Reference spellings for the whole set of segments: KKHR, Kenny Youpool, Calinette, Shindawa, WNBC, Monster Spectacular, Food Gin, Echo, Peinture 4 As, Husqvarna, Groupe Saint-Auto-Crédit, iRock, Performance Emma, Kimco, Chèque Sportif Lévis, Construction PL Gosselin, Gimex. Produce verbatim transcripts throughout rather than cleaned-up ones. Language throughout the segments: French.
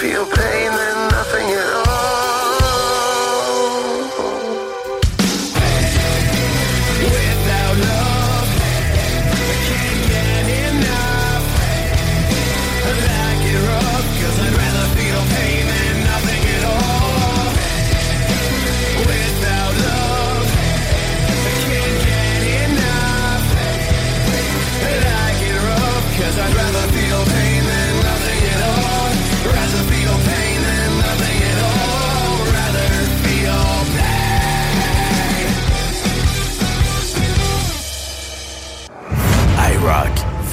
Feel pain than nothing at all.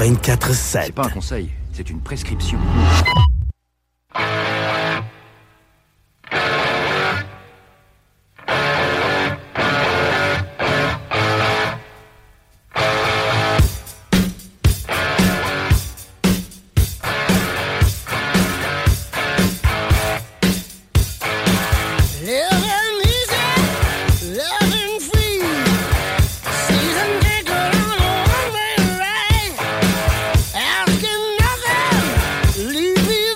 vingt-quatre sept. C'est pas un conseil, c'est une prescription. Leave you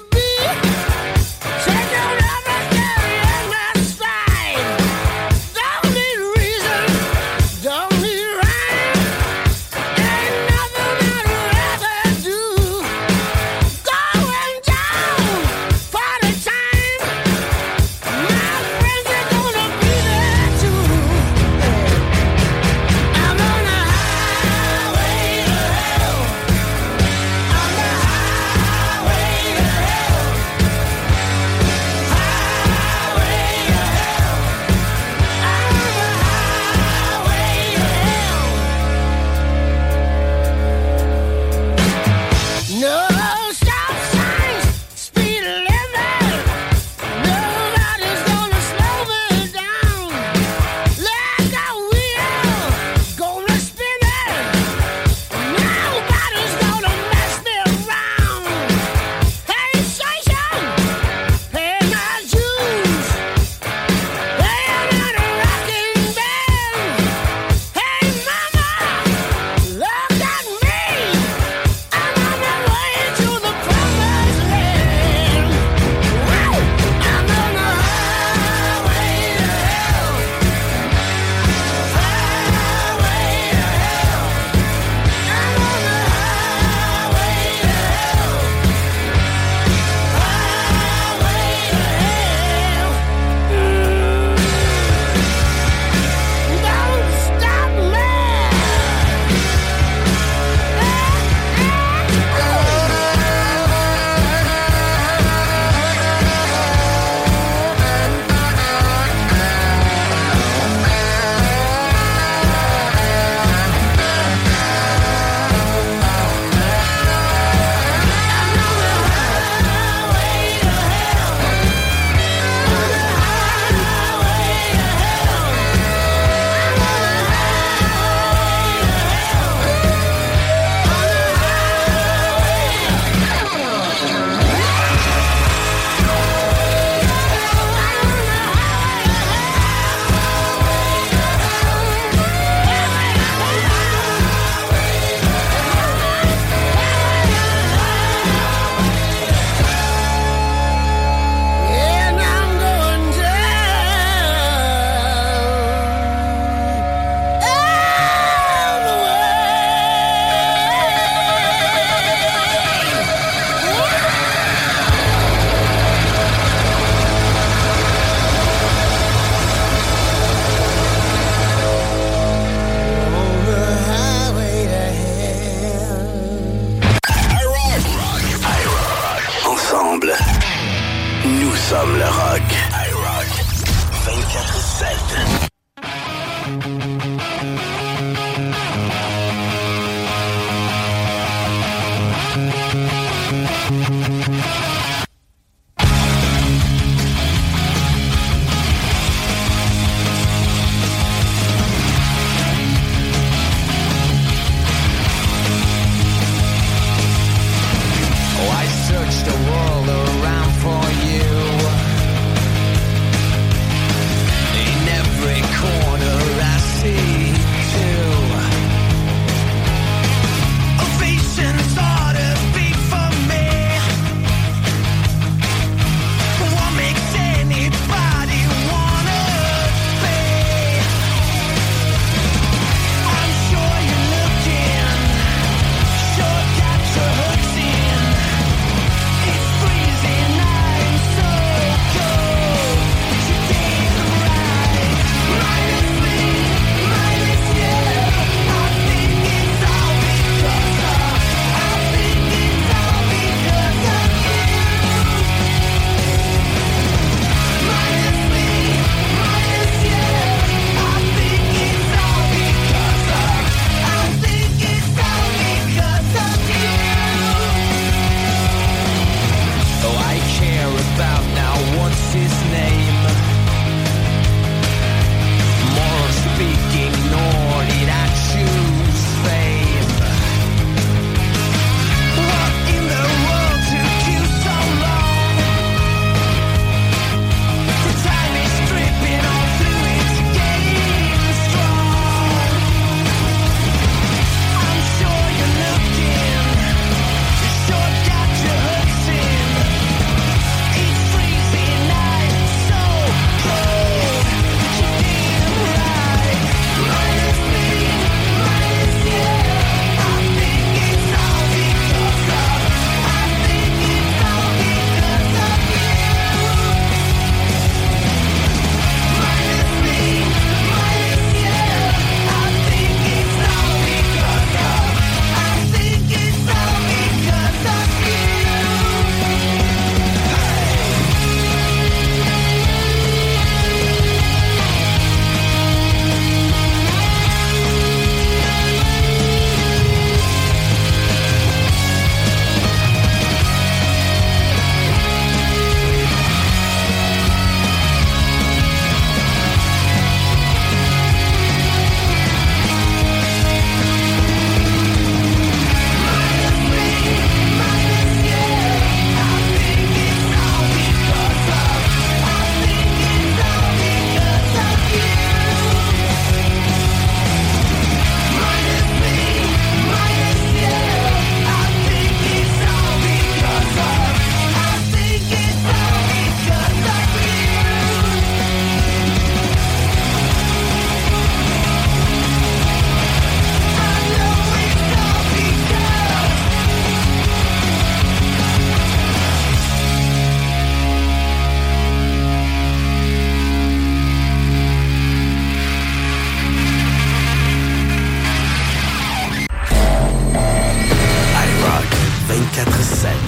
sept.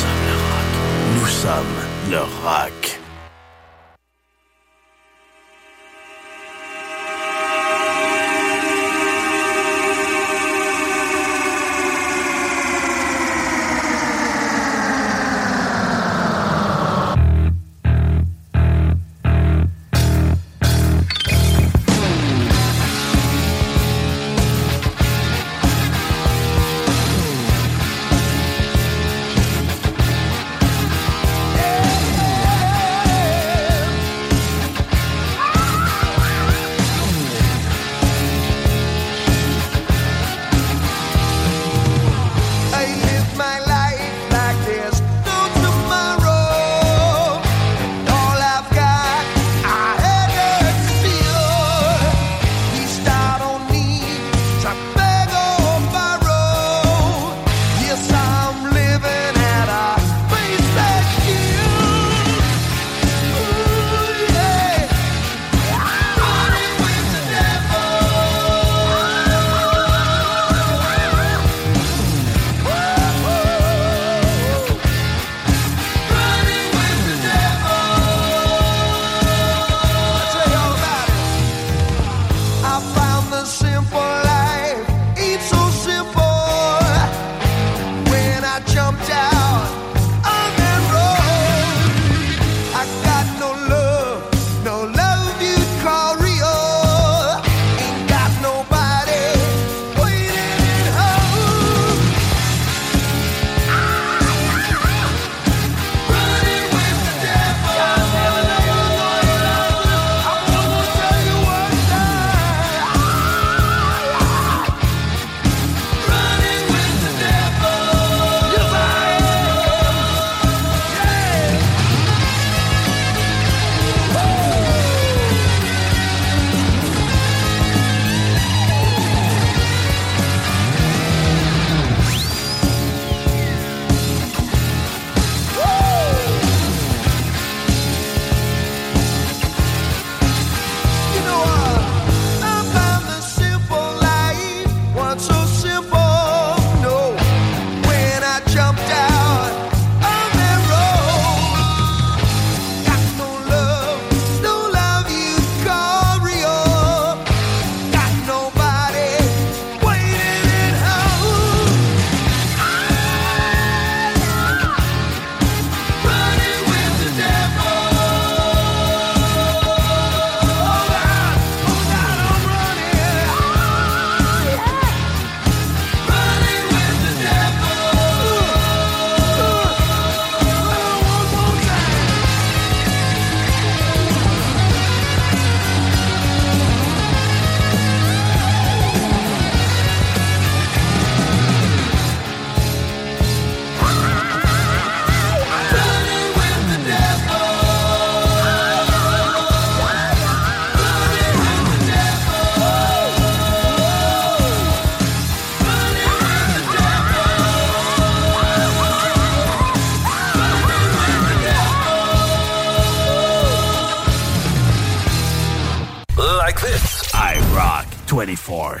Nous sommes le rock. Nous sommes le rock. twenty-four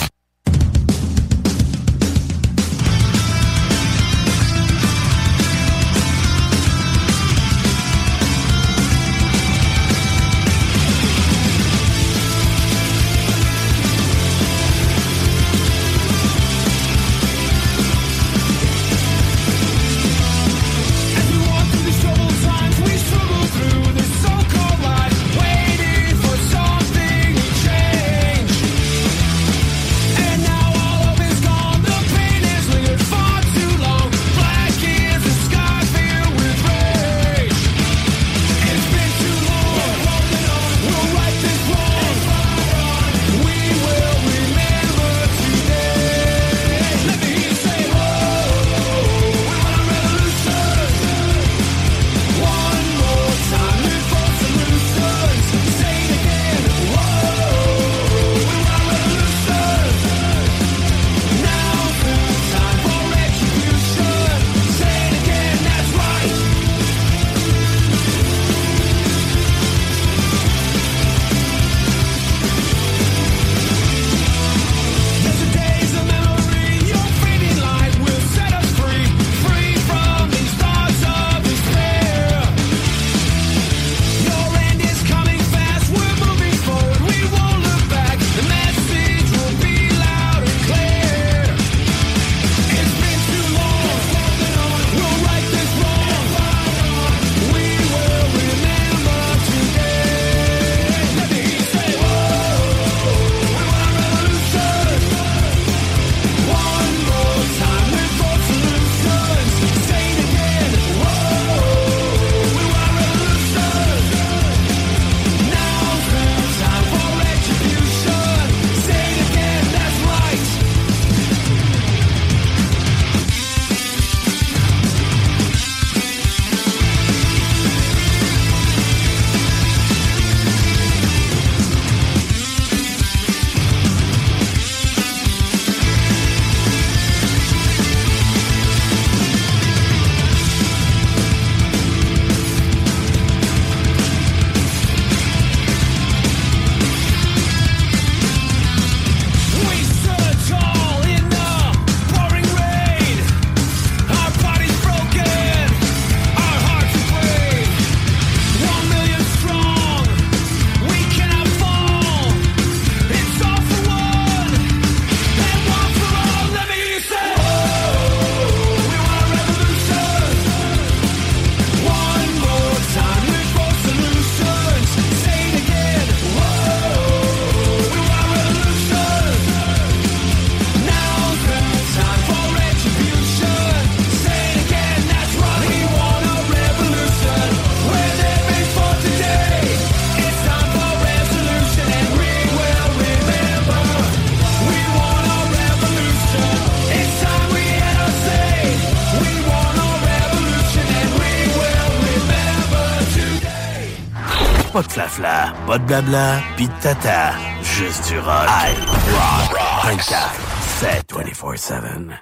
Pas de flafla, pas de blabla, pis de tata. Juste du rock. iRock. vingt-quatre sept twenty-four seven.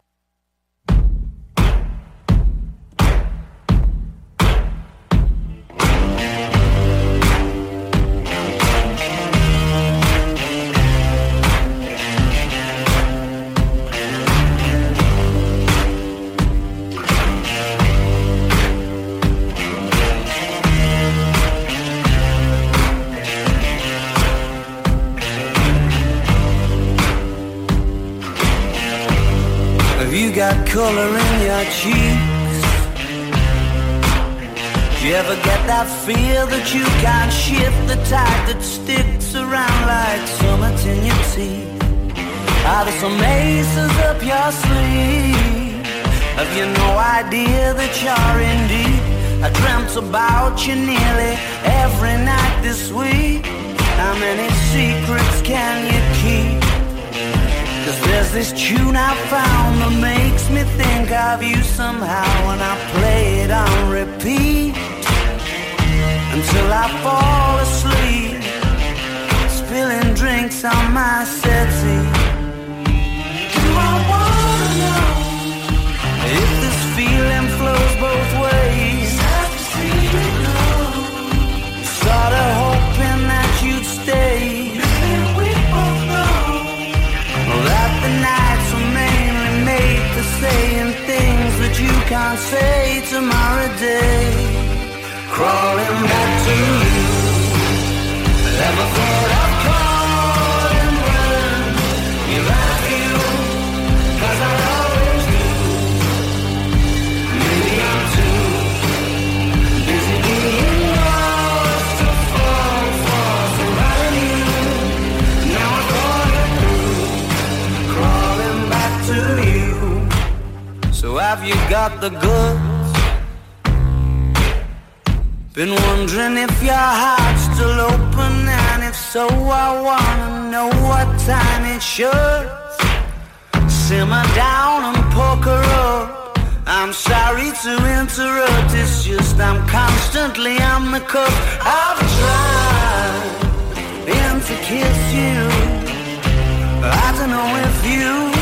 Got color in your cheeks. Do you ever get that feel that you can't shift the tide that sticks around like summits in your teeth? Are there some aces up your sleeve? Have you no idea that you're in deep? I dreamt about you nearly every night this week. How many secrets can you keep? Cause there's this tune I found that makes me think of you somehow, and I play it on repeat until I fall asleep, spilling drinks on my settee. Do I wanna know if this feeling flows both ways? I've seen it all, sort of hoping that you'd stay. Saying things that you can't say tomorrow day. Crawling back to you. Never thought I'd call and run. You like you, cause I always do. Maybe I'm too busy being lost to fall for surrounding you. Now I'm crawling through, crawling back to you. So have you got the goods? Been wondering if your heart's still open, and if so, I wanna know what time it should. Simmer down and poker up. I'm sorry to interrupt, it's just I'm constantly on the cuff. I've tried and to kiss you. I don't know if you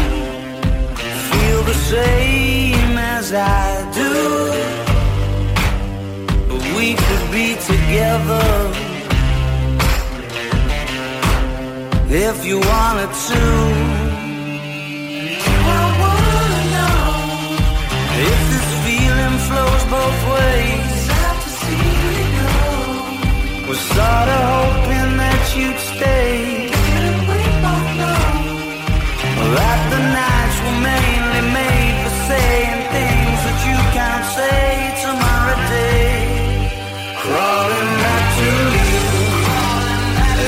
the same as I do, but we could be together if you wanted to. I wanna know if this feeling flows both ways. I've to see it go. Was sort of hoping that you'd stay. Didn't we both know that the nights were made? Saying things that you can't say tomorrow day. Crawling back to you.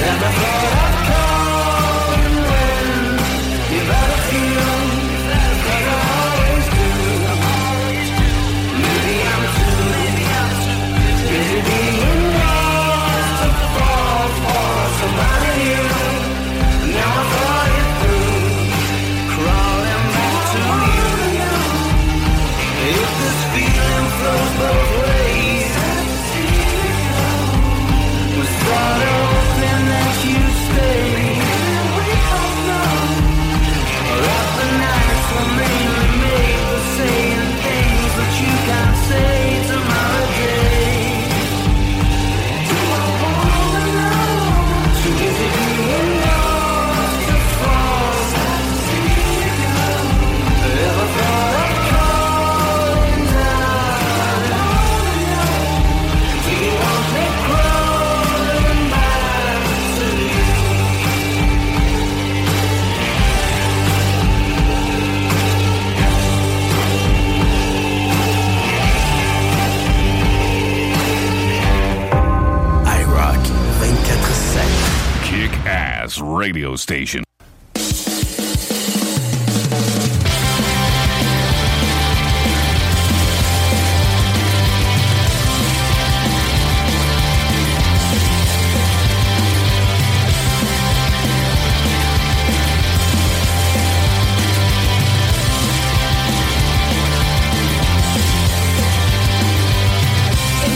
Never thought I'd call and when you better feel like I always do. Maybe I'm too, maybe I'm too busy being lost to fall for somebody new. Now I thought it through. Crawling back to you. If this feeling flows both ways, we're sort of hoping that you stay. And we all know that the nights were mainly made for saying things that you can't say tomorrow day. Do I wanna know? Too busy being lost to fall. Ever thought I'd Kick-Ass Radio Station. In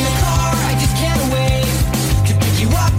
the car, I just can't wait to pick you up.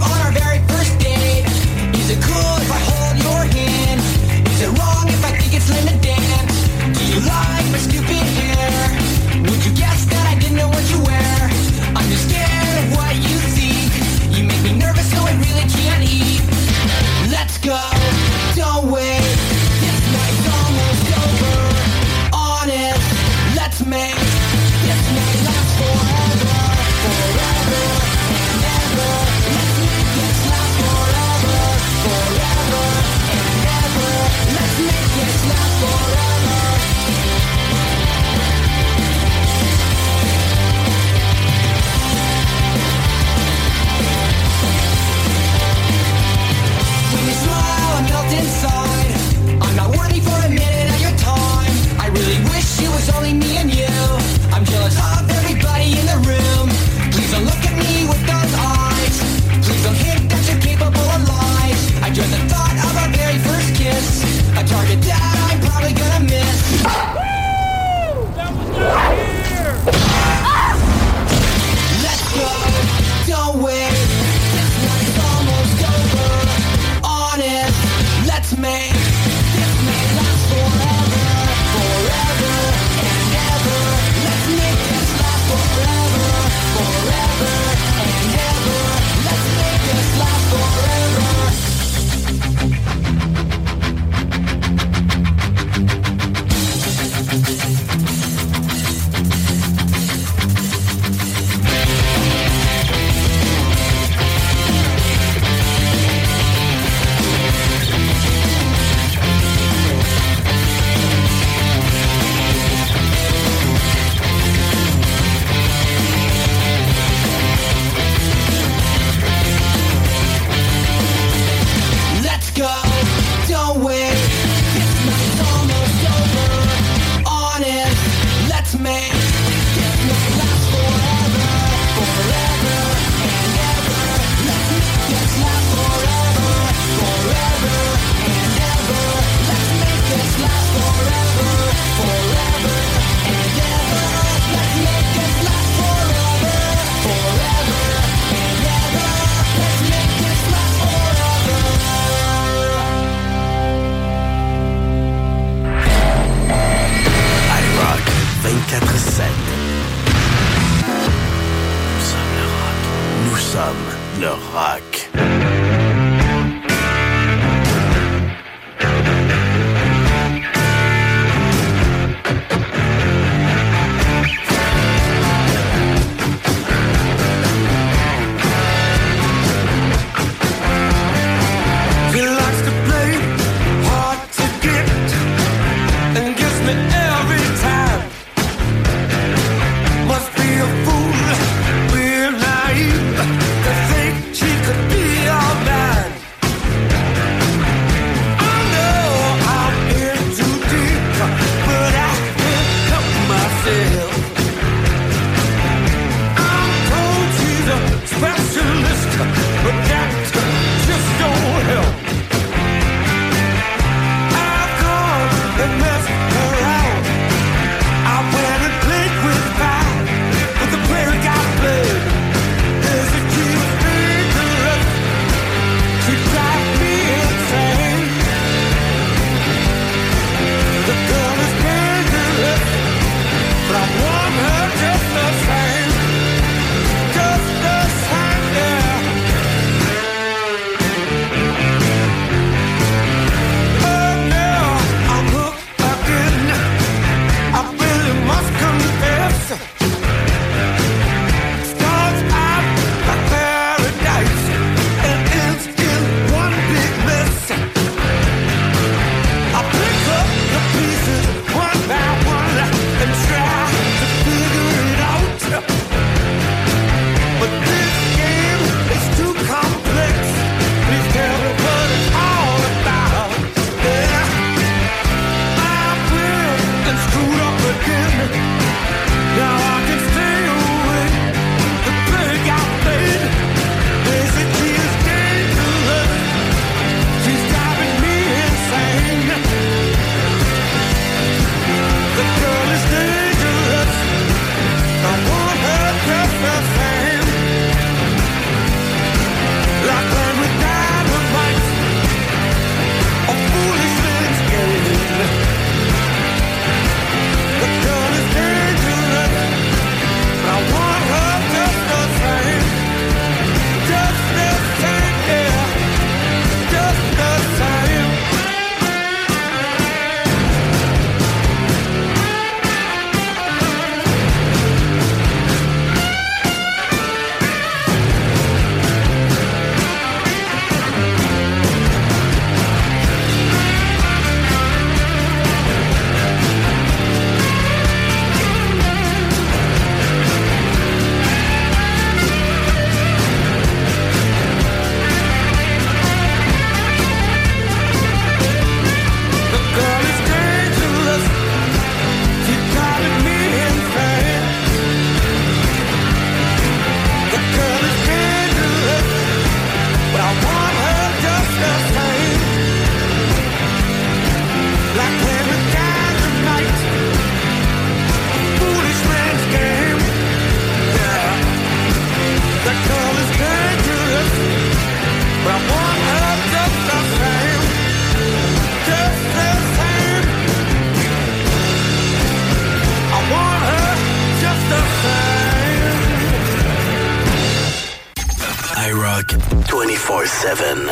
iRock twenty-four seven.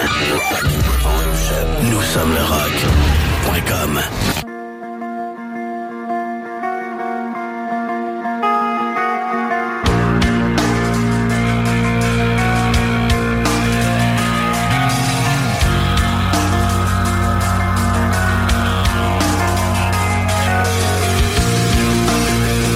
Nous sommes le rock point com. three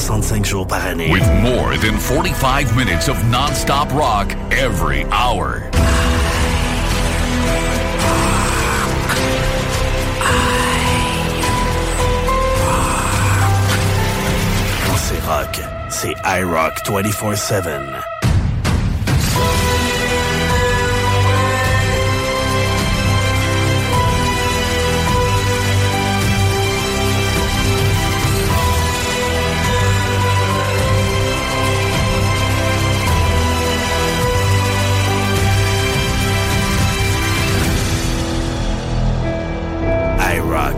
sixty-five jours par année. With more than forty-five minutes of non-stop rock every hour. Quand c'est rock, c'est iRock twenty-four seven.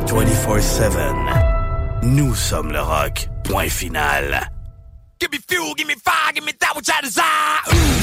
twenty-four seven. Nous sommes le rock. Point final. Give me fuel, give me fire, give me that which I desire. Ooh.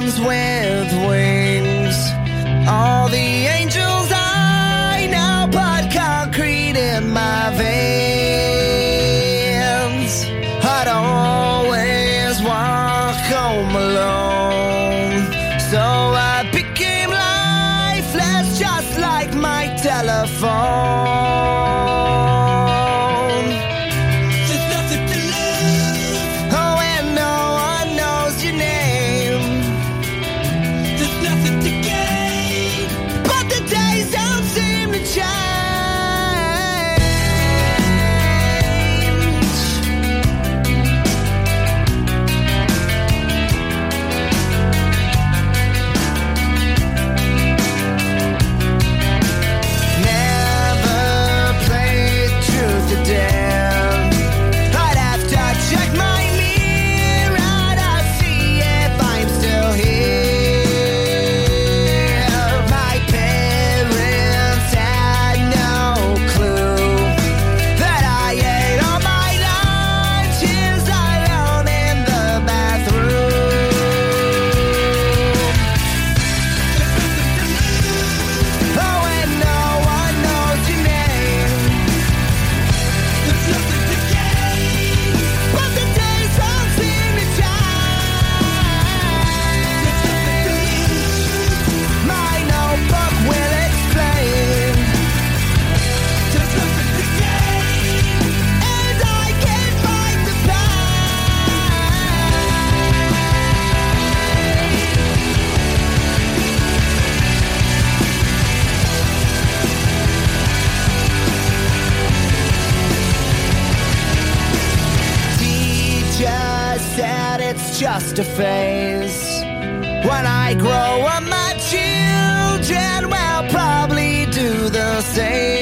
comes with wings. All the angels I now put concrete in my veins. I'd always walk home alone, so I became lifeless, just like my telephone. Just a phase. When I grow up, my children will probably do the same.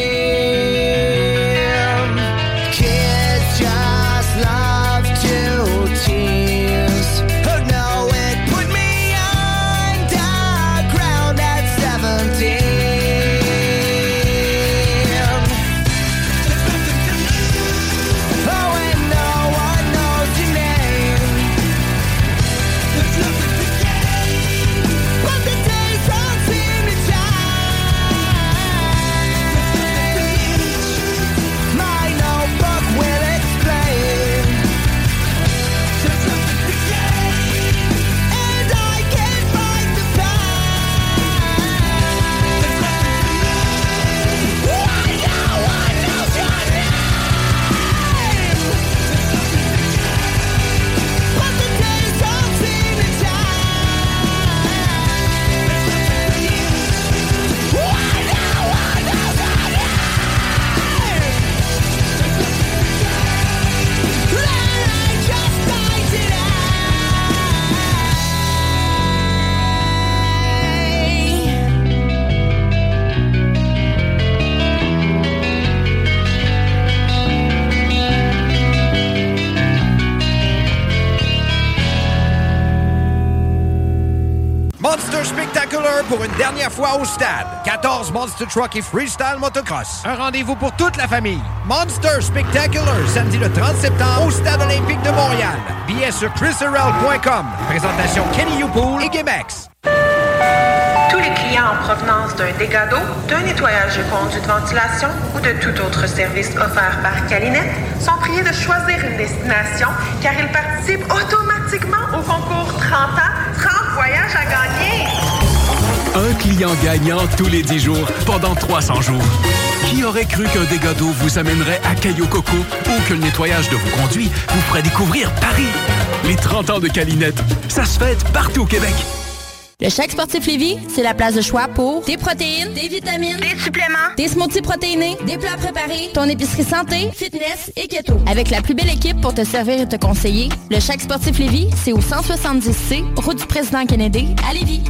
Kids just love to tease. Oh no, it put me underground at seventeen. Oh, and no one knows your name. Monster Spectacular pour une dernière fois au stade. quatorze Monster Truck et Freestyle Motocross. Un rendez-vous pour toute la famille. Monster Spectacular, samedi le trente septembre au Stade Olympique de Montréal. Billets sur chris erel point com. Présentation Kenny Youpool et Gimex. Tous les clients en provenance d'un dégât d'eau, d'un nettoyage de conduits de ventilation ou de tout autre service offert par Calinette sont priés de choisir une destination car ils participent automatiquement au concours trente ans, trente voyages à gagner. Un client gagnant tous les dix jours pendant trois cents jours. Qui aurait cru qu'un dégât d'eau vous amènerait à Caillou-Coco ou que le nettoyage de vos conduits vous ferait découvrir Paris? Les trente ans de Calinette, ça se fête partout au Québec. Le Chèque Sportif Lévis, c'est la place de choix pour des protéines, des vitamines, des suppléments, des smoothies protéinés, des plats préparés, ton épicerie santé, fitness et keto. Avec la plus belle équipe pour te servir et te conseiller, le Chèque Sportif Lévis, c'est au cent soixante-dix C, route du Président Kennedy, à Lévis.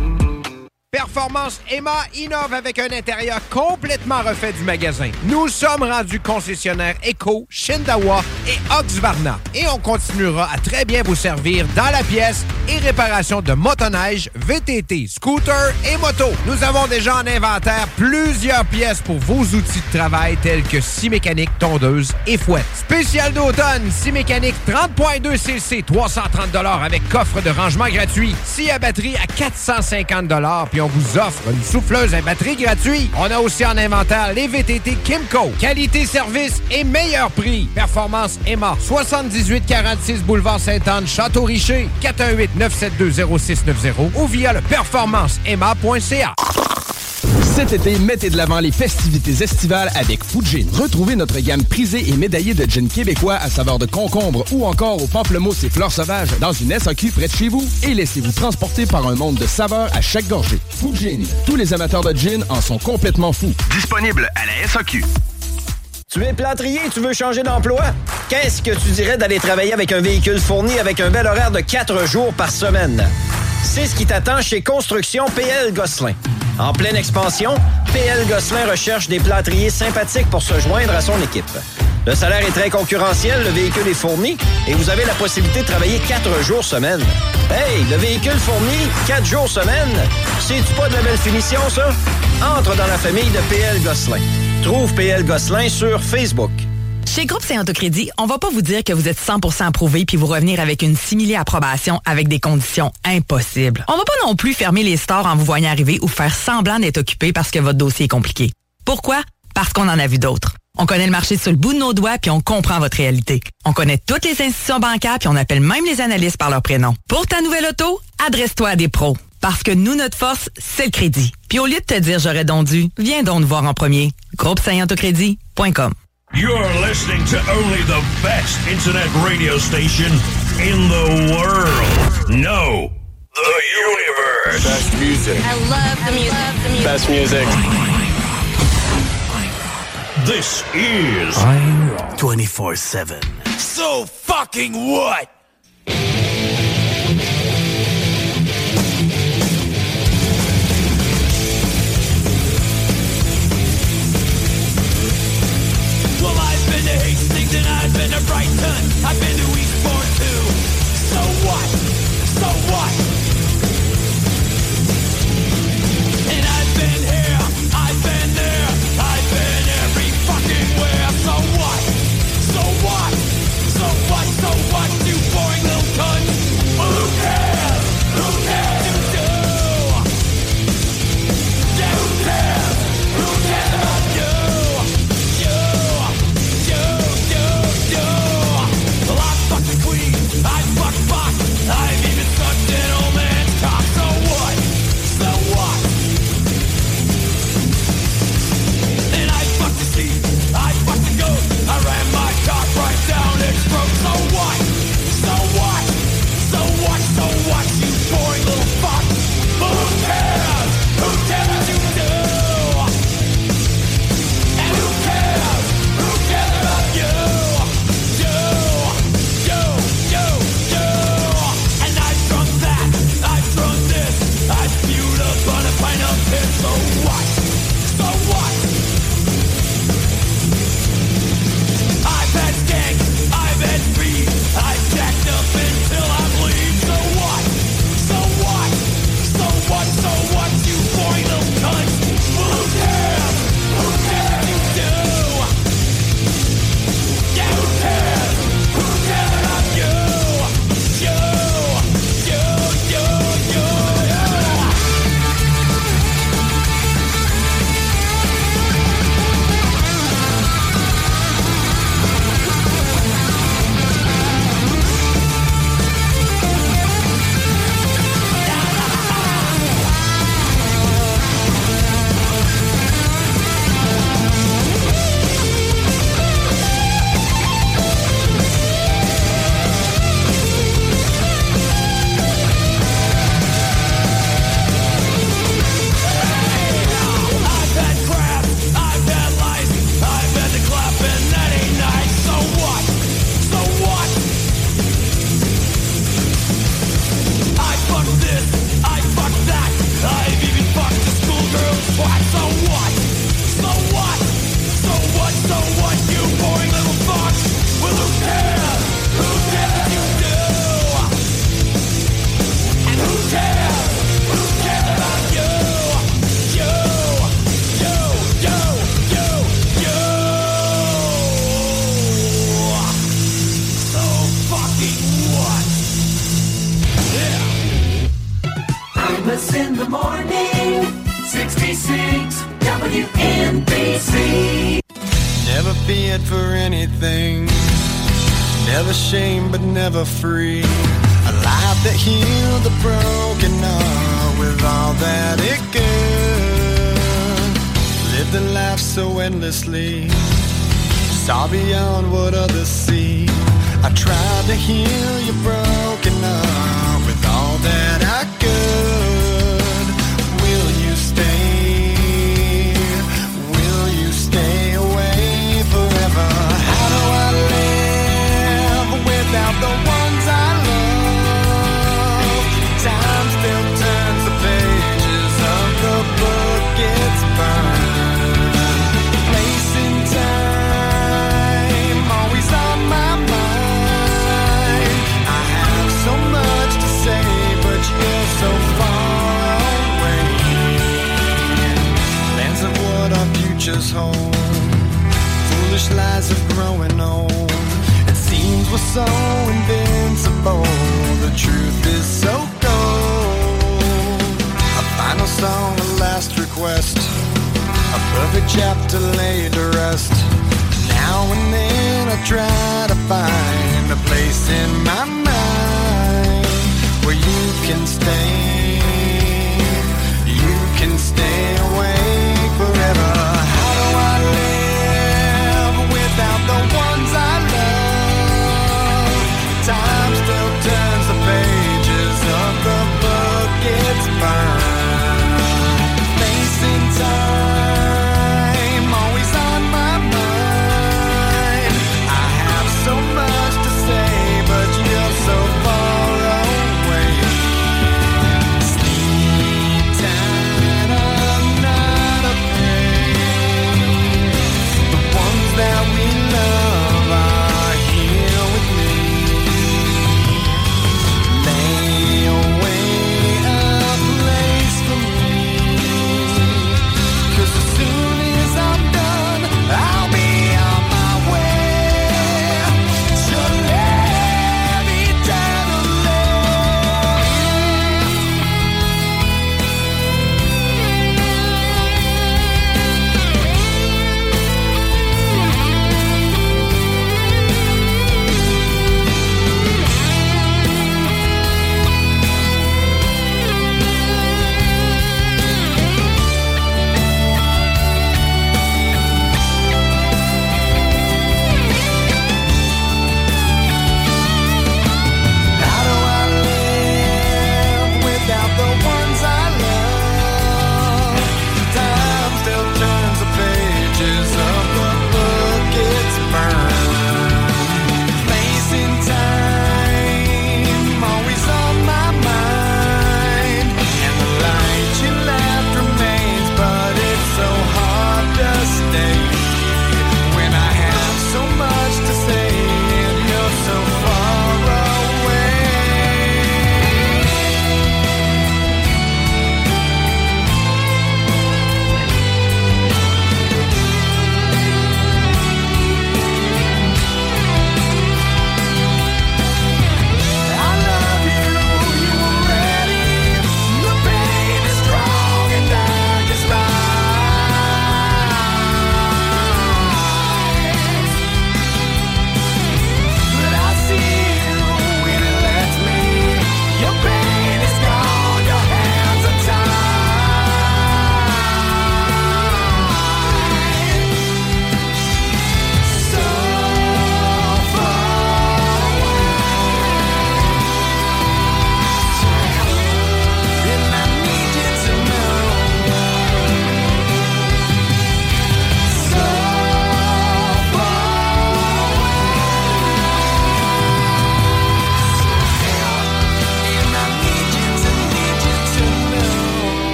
Performance Emma innove avec un intérieur complètement refait du magasin. Nous sommes rendus concessionnaires Echo, Shindawa et Husqvarna. Et on continuera à très bien vous servir dans la pièce et réparation de motoneige, V T T, scooter et moto. Nous avons déjà en inventaire plusieurs pièces pour vos outils de travail tels que scie mécanique, tondeuse et fouette. Spécial d'automne, scie mécanique trente virgule deux centilitres, trois cent trente dollars avec coffre de rangement gratuit. Scie à batterie à quatre cent cinquante dollars. On vous offre une souffleuse à batterie gratuite. On a aussi en inventaire les V T T Kimco. Qualité, service et meilleur prix. Performance Emma. soixante-dix-huit quarante-six Boulevard Sainte-Anne, Château-Richer. quatre un huit, neuf sept deux, zéro six neuf zéro ou via le performance emma point c a. Cet été, mettez de l'avant les festivités estivales avec Food Gin. Retrouvez notre gamme prisée et médaillée de gin québécois à saveur de concombre ou encore aux pamplemousses et fleurs sauvages dans une S A Q près de chez vous et laissez-vous transporter par un monde de saveurs à chaque gorgée. Food Gin. Tous les amateurs de gin en sont complètement fous. Disponible à la S A Q. Tu es plâtrier, tu veux changer d'emploi? Qu'est-ce que tu dirais d'aller travailler avec un véhicule fourni avec un bel horaire de quatre jours par semaine? C'est ce qui t'attend chez Construction P L Gosselin. En pleine expansion, P L Gosselin recherche des plâtriers sympathiques pour se joindre à son équipe. Le salaire est très concurrentiel, le véhicule est fourni et vous avez la possibilité de travailler quatre jours semaine. Hey, le véhicule fourni, quatre jours semaine, c'est-tu pas de la belle finition, ça? Entre dans la famille de P L Gosselin. Trouve P L Gosselin sur Facebook. Chez Groupe Saint-Auto-Crédit, on va pas vous dire que vous êtes cent pour cent approuvé puis vous revenir avec une simili approbation avec des conditions impossibles. On va pas non plus fermer les stores en vous voyant arriver ou faire semblant d'être occupé parce que votre dossier est compliqué. Pourquoi? Parce qu'on en a vu d'autres. On connaît le marché sur le bout de nos doigts puis on comprend votre réalité. On connaît toutes les institutions bancaires puis on appelle même les analystes par leur prénom. Pour ta nouvelle auto, adresse-toi à des pros. Parce que nous, notre force, c'est le crédit. Puis au lieu de te dire j'aurais donc dû, viens donc nous voir en premier. groupe saint auto crédit point com. You're listening to only the best internet radio station in the world. No, the universe. Best music. I love the music. I love the music. Best music. This is iRock twenty-four seven. So fucking what? And I've been to Brighton, I've been to Eastbourne too. So what? So what? And I've been here, I've been there, I've been every fucking where. So what? So what? So what? So what? So what? So what? So what? Elvis in the morning, sixty-six W N B C. Never feared for anything, never shamed but never free. A life that healed the broken heart with all that it could. Lived a life so endlessly, saw beyond what others see. I tried to heal your broken heart with all that I could. Will you stay? Will you stay away forever? How do I live without the ones I love? Time still turns the pages of the book, it's burned. Place in time, always on my mind. So much to say, but you're so far away. Lands of what our futures hold, foolish lies of growing old. It seems we're so invincible, the truth is so cold. A final song, a last request, a perfect chapter laid to rest. Now and then I try to find a place in my mind where you can stay, you can stay awake forever. How do I live without the ones I love? Time still turns the pages of the book, it's fine. Facing time, always on my mind. I have so much to say, but you're so far. That we love are here with me. Lay away a place for me, 'cause as soon as I'm done, I'll be on my way. So let me down alone.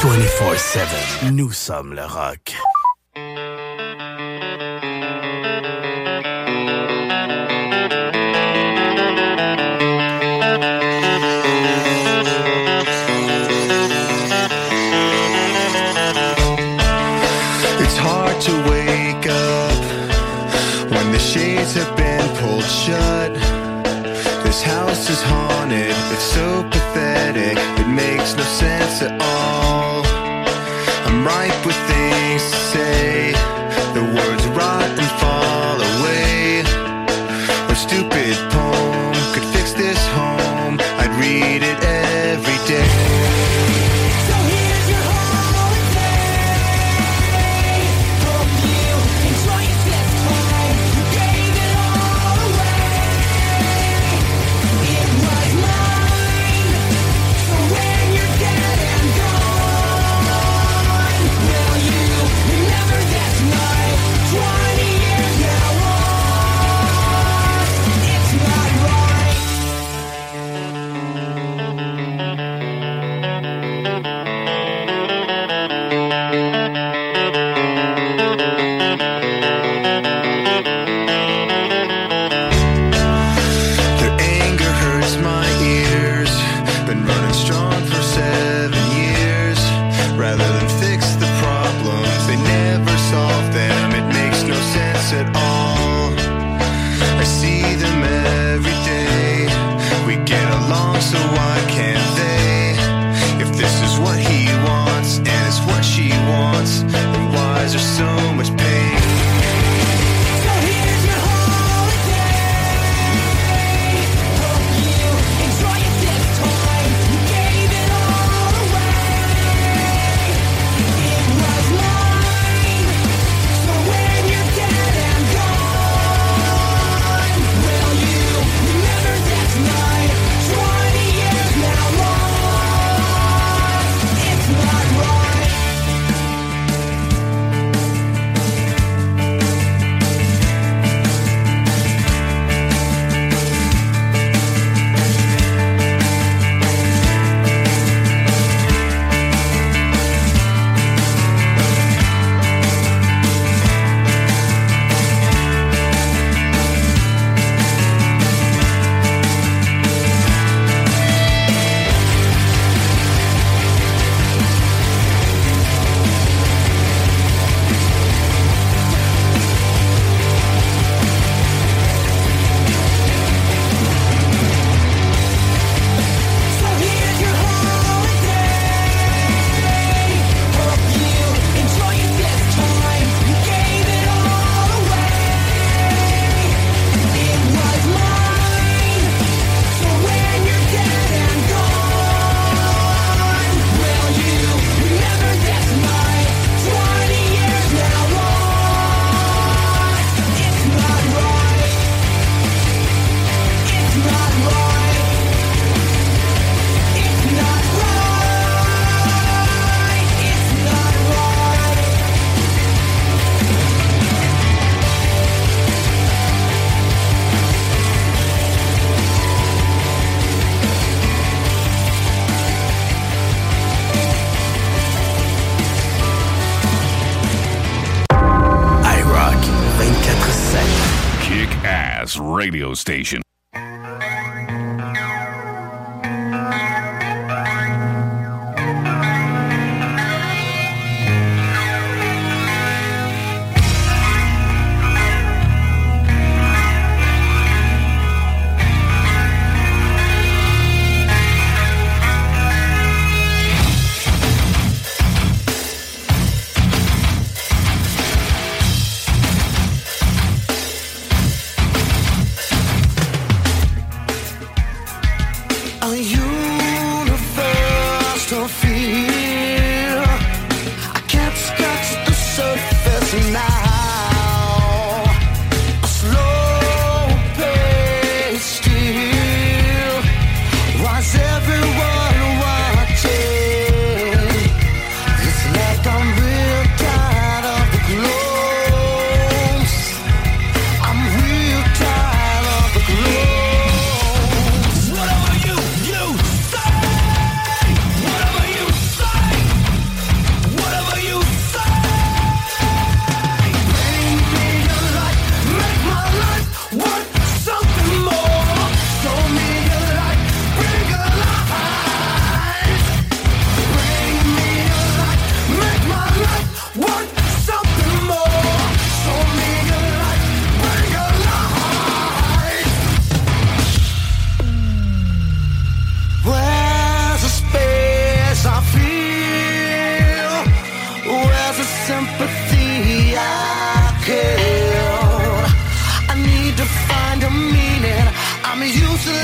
twenty-four seven, nous sommes le rock. It's hard to wake up when the shades have been pulled shut. This house is haunted. It's so pathetic. It makes no sense at all. I'm ripe with things to say. The words rot and fall away. A stupid poem could fix this home. I'd read it every day. Radio station. Ah!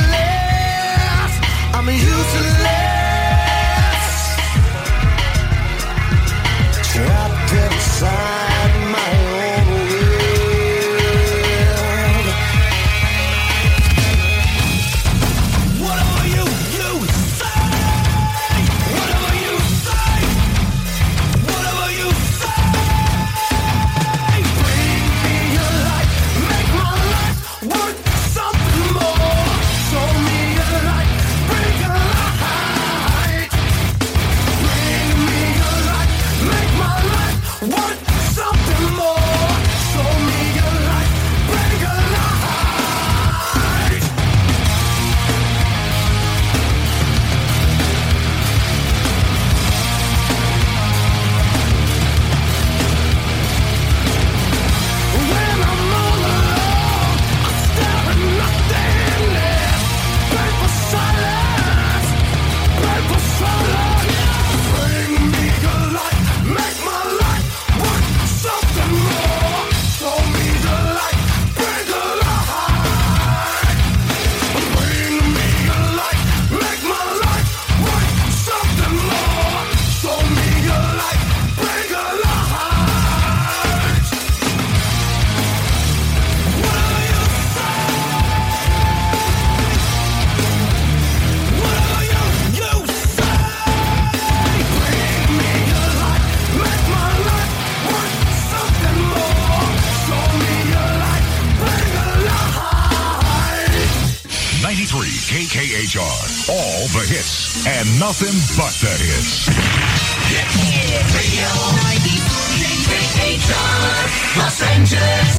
useless. I'm useless. Trapped inside my own world. What are you, you say? What are you say? What are you say? Bring me your life, make my life worth something more. Show me your light, bring your light. Bring me your light, make my life worth something more. Show me your light, bring your light. When I'm all alone, I stare at nothingness. Paper silence, paper silence. Bring me your light, make my life worth something more. Show me the light, bring the light. Bring me your light, make my life worth something more. Show me your light, bring the light. ninety-three K K H R. All the hits and nothing but the hits. ninety-three K K H R, Los Angeles.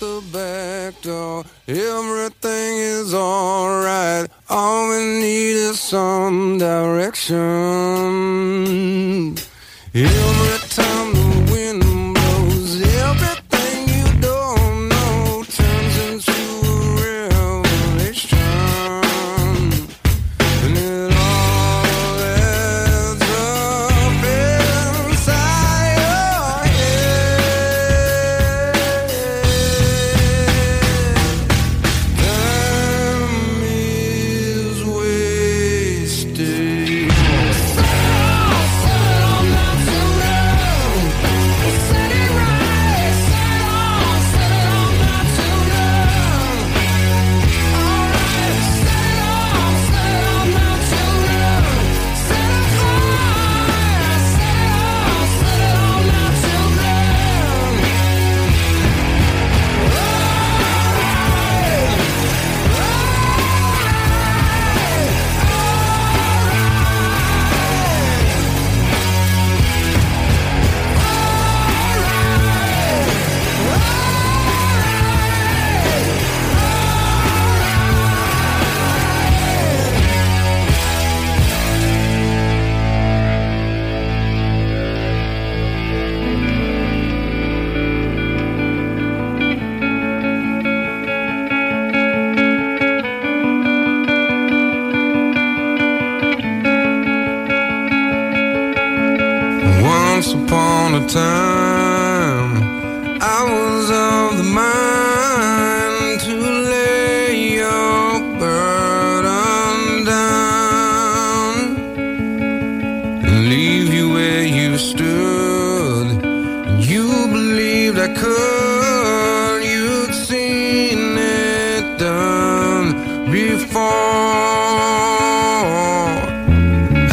the back door. Everything is alright. All we need is some direction. Every time the wind blows, everything you don't know turns into a revelation. And it all ends up inside your head. Time is wasted. Once upon a time, I was of the mind to lay your burden down and leave you where you stood. You believed I could. You'd seen it done before.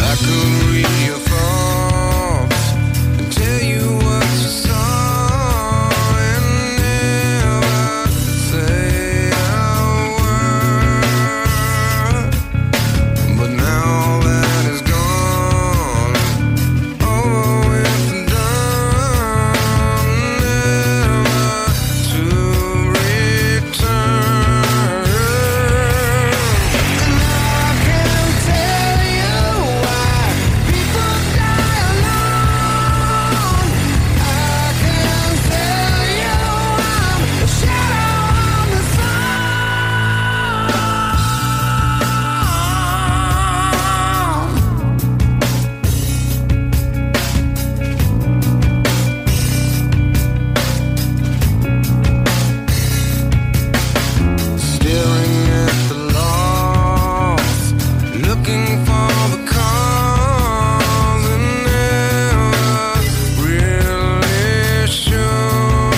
I could read your thoughts and tell you what you saw and never say a word. But now all that is gone, over with and done, never to return. And I can tell you why people die alone. I can tell you I'm a shadow on the sun. Staring at the loss, looking for the cause, and never really sure.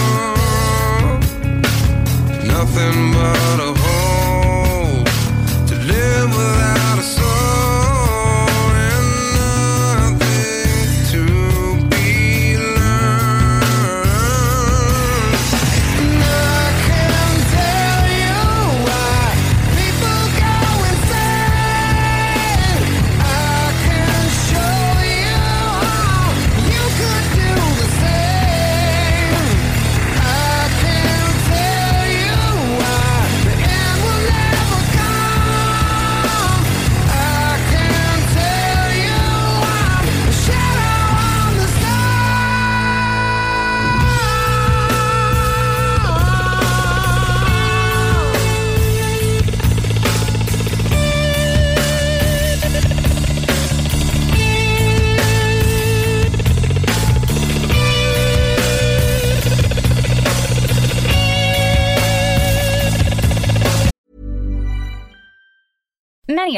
Nothing but a hope to live without a soul, and nothing to be learned. And I can tell you why people go insane. I can show you how you could do the same. I can tell you why the end will never come. I can tell you I'm a shadow on the sun. Many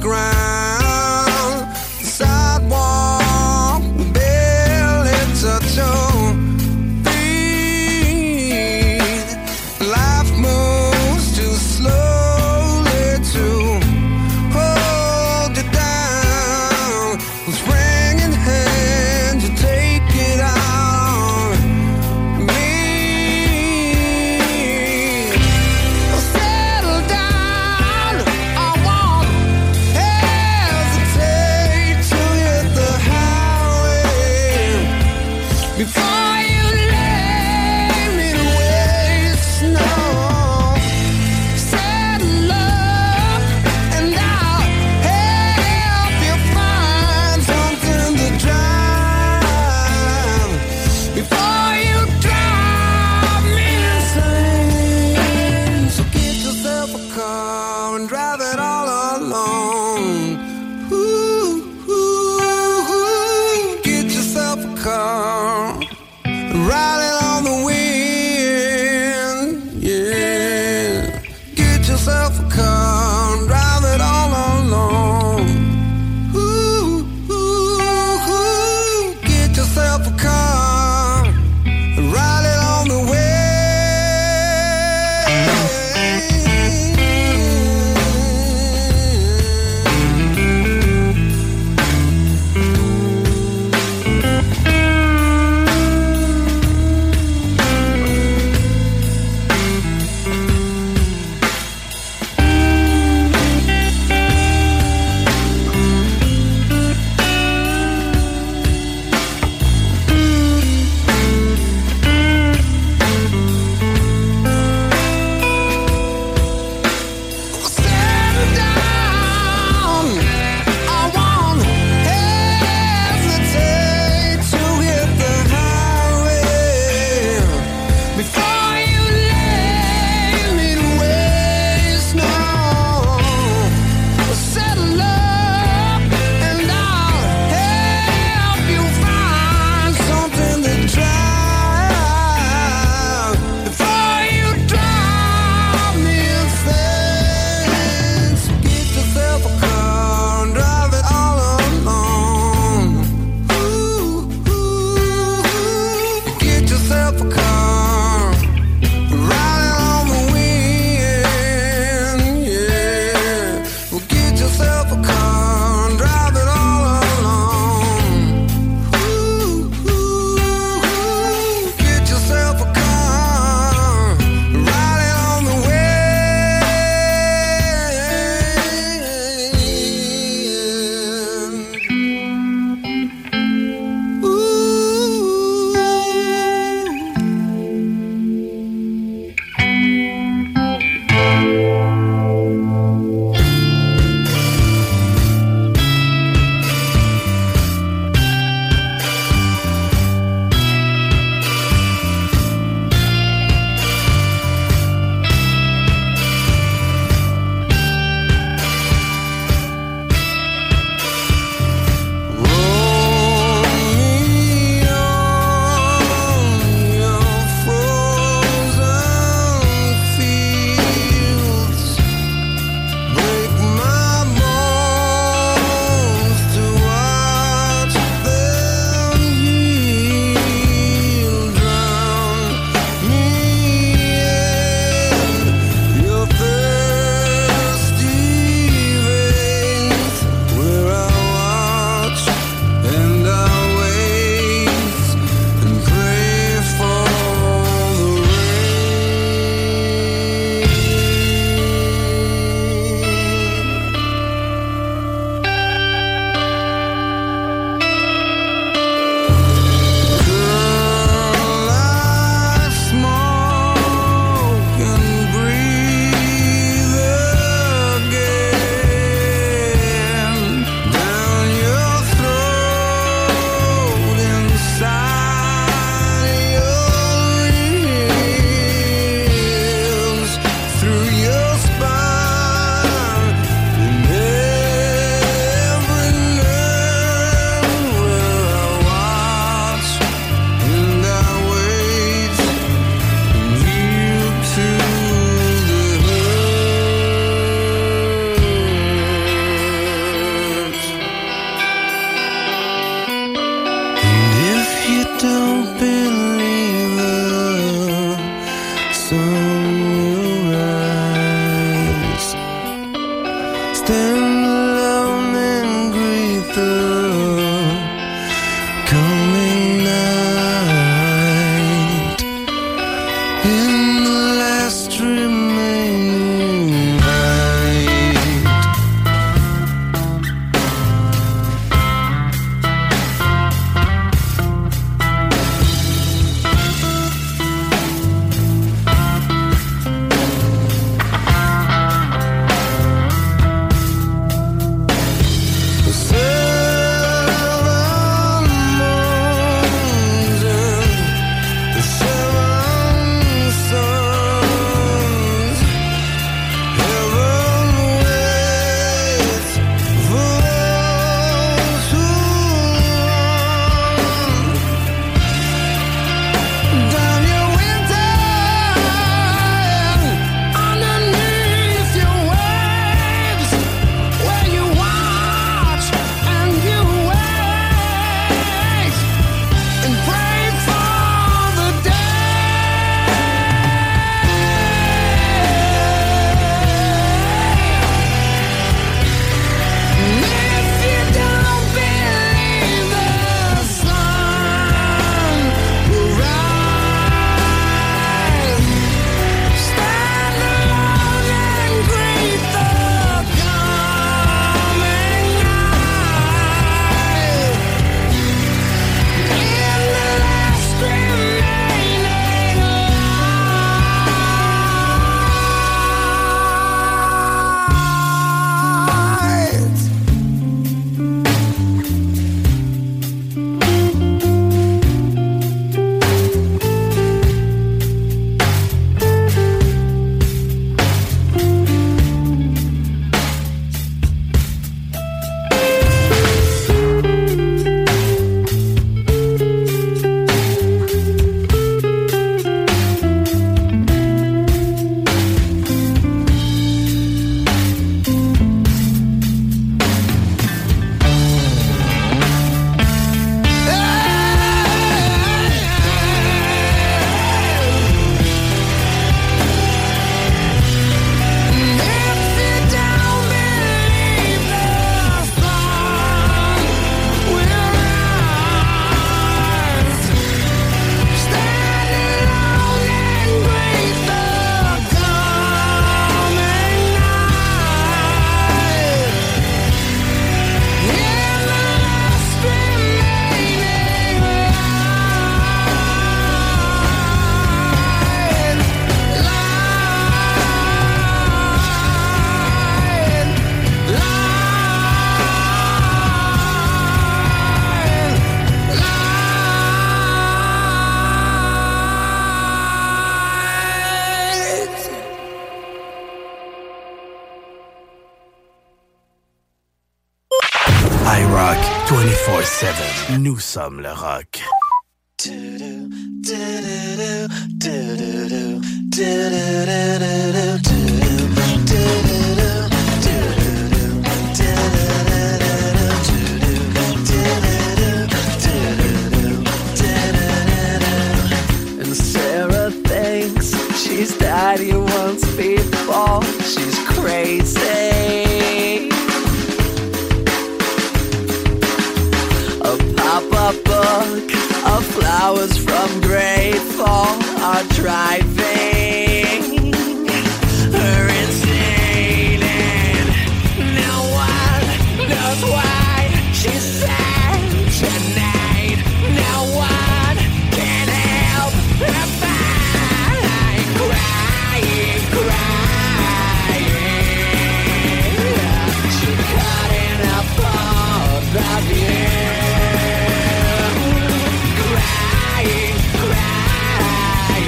ground, the sidewalk will be don't believe the sun will rise. Stand alone and greet the coming night. In the last remaining twenty-four seven. Nous sommes le rock. And Sarah thinks she's daddy once before. She's crazy. A book of flowers from Grateful are driving her insane, and no one knows why she's such a night. No one can help her find crying, crying. She's cutting up all the years. Crying, crying.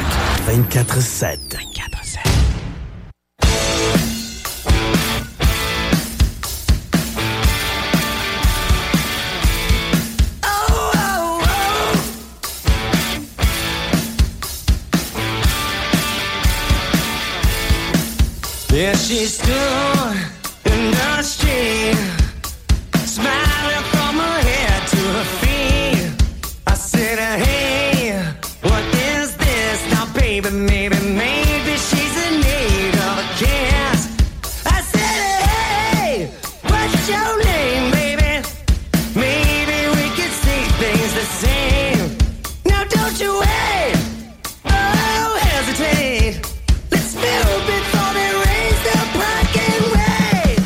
rock vingt-quatre sept. vingt-quatre sept. There she stood in the street, smiling from her head to her feet. I said, hey, what is this? Now, baby, maybe, maybe she's in need of a kiss. I said, hey, what's your name, baby? Maybe we could see things the same. Now, don't you wait, oh, hesitate. Let's move before they raise the parking rate.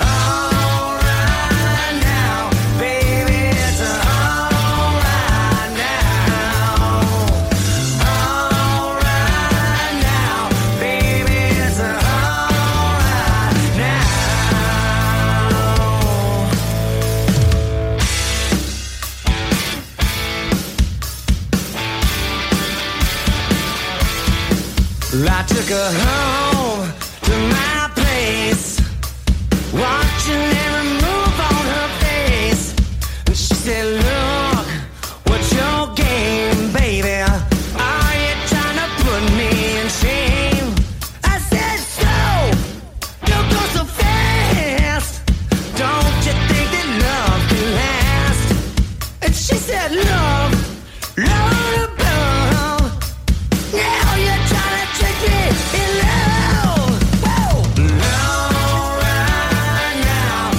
All right now, baby, it's all right now. All right now, baby, it's all right now. I took her home to my place, watching every move on her face. And she said, look, what's your game, baby? Are you trying to put me in shame? I said, so, don't go so fast. Don't you think that love can last? And she said, love, love above. Now you're trying to trick me in love. Whoa. All right now,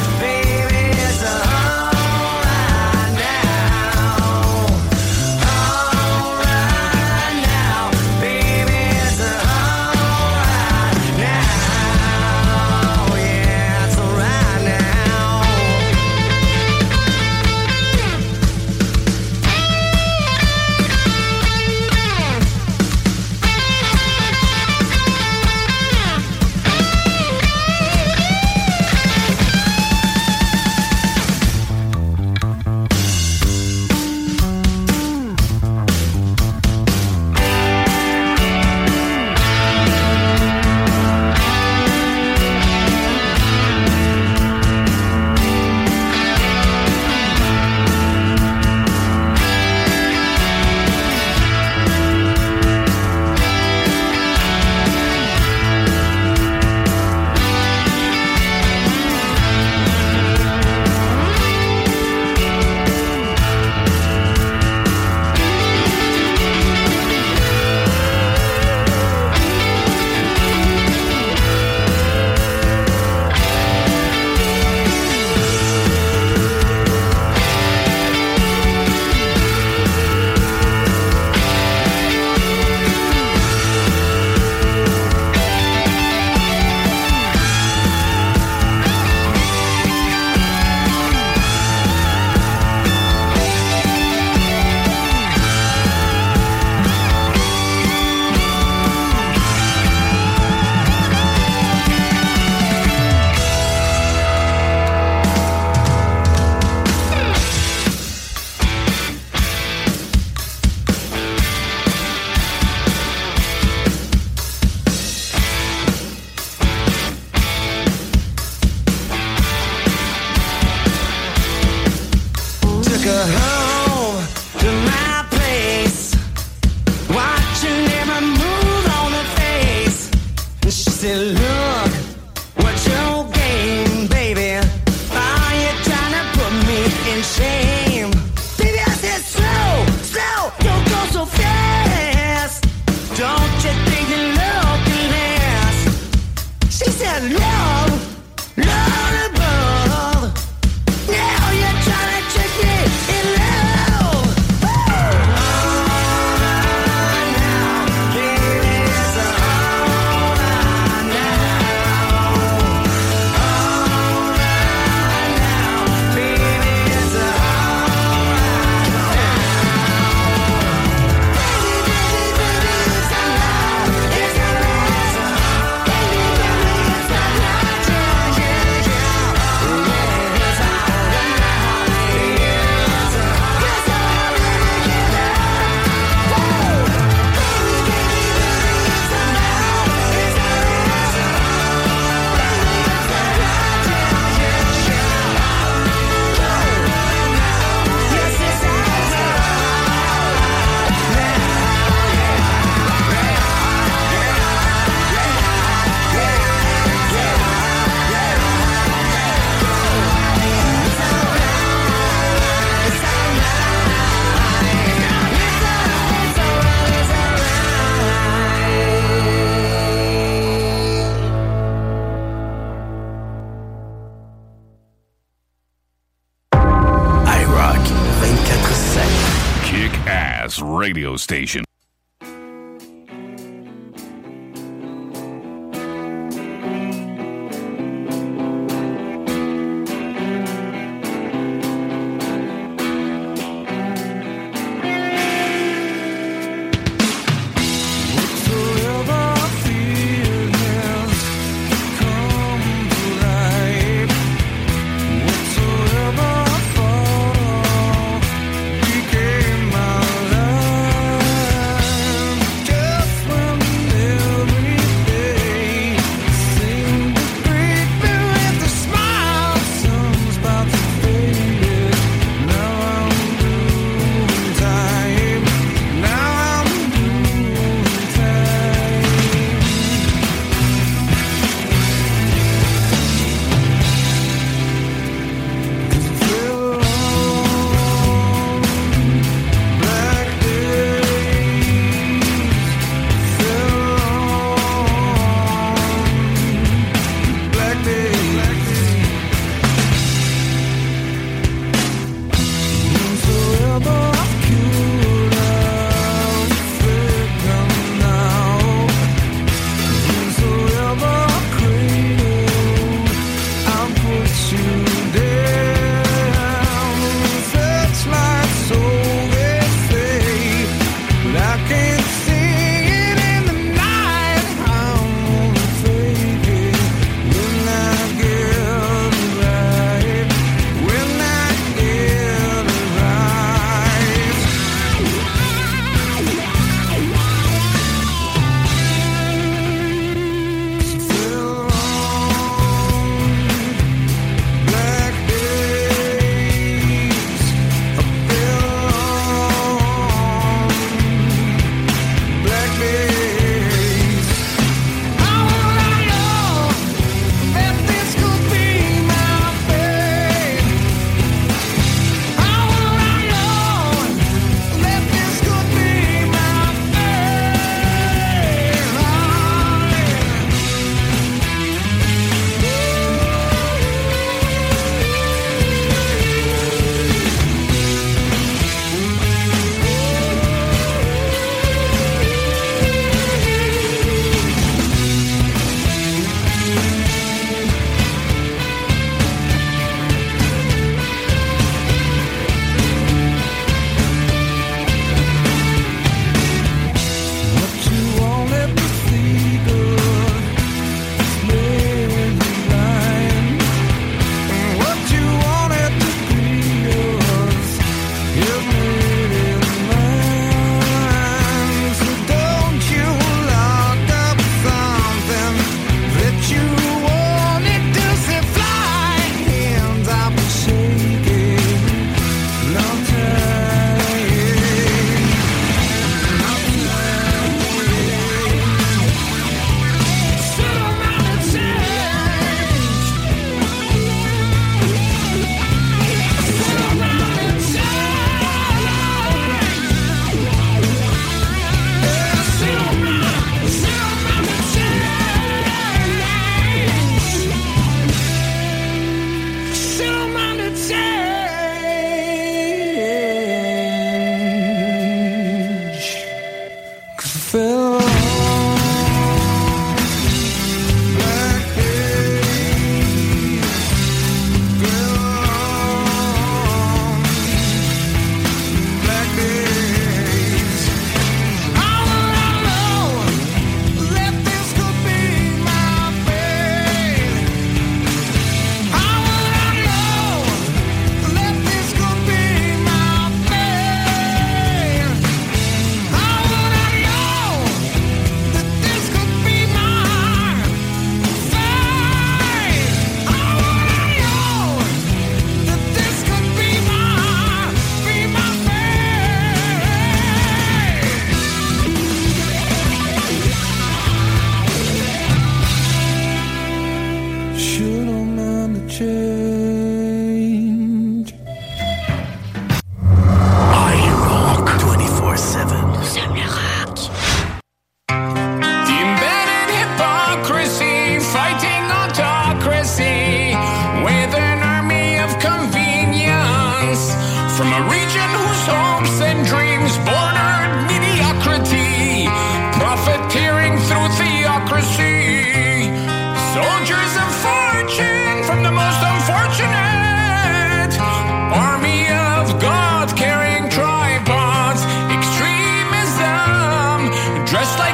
radio station.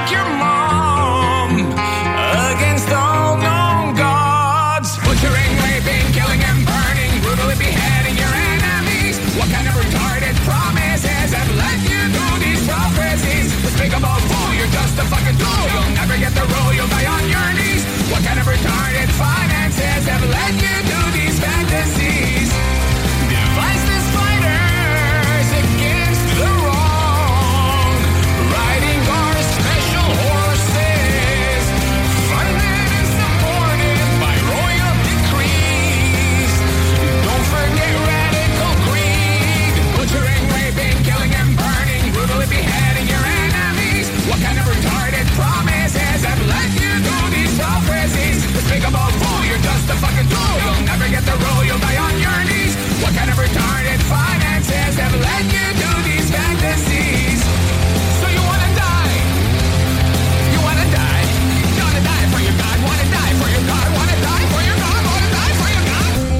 like your mom against all known gods. Butchering, raping, killing and burning, brutally beheading your enemies. What kind of retarded promises have led you through these prophecies? Despicable fool, you're just a fucking tool. You'll never get the rule, you'll die on your knees. What kind of retarded finances have led you through these fantasies? Deviceless fighters against the wrong, riding our special horses, funded and supported by royal decrees. Don't forget radical greed, butchering, raping, killing and burning, brutally beheading your enemies. What kind of retarded promises have led you through these prophecies? Despicable fool, you're just a fucking tool. You'll never get the rule, you'll die on your knees. What kind of retarded finances have led you to these fantasies? So you wanna die? You wanna die? You wanna die for your God? Wanna die for your God? Wanna die for your God? Wanna die for your God?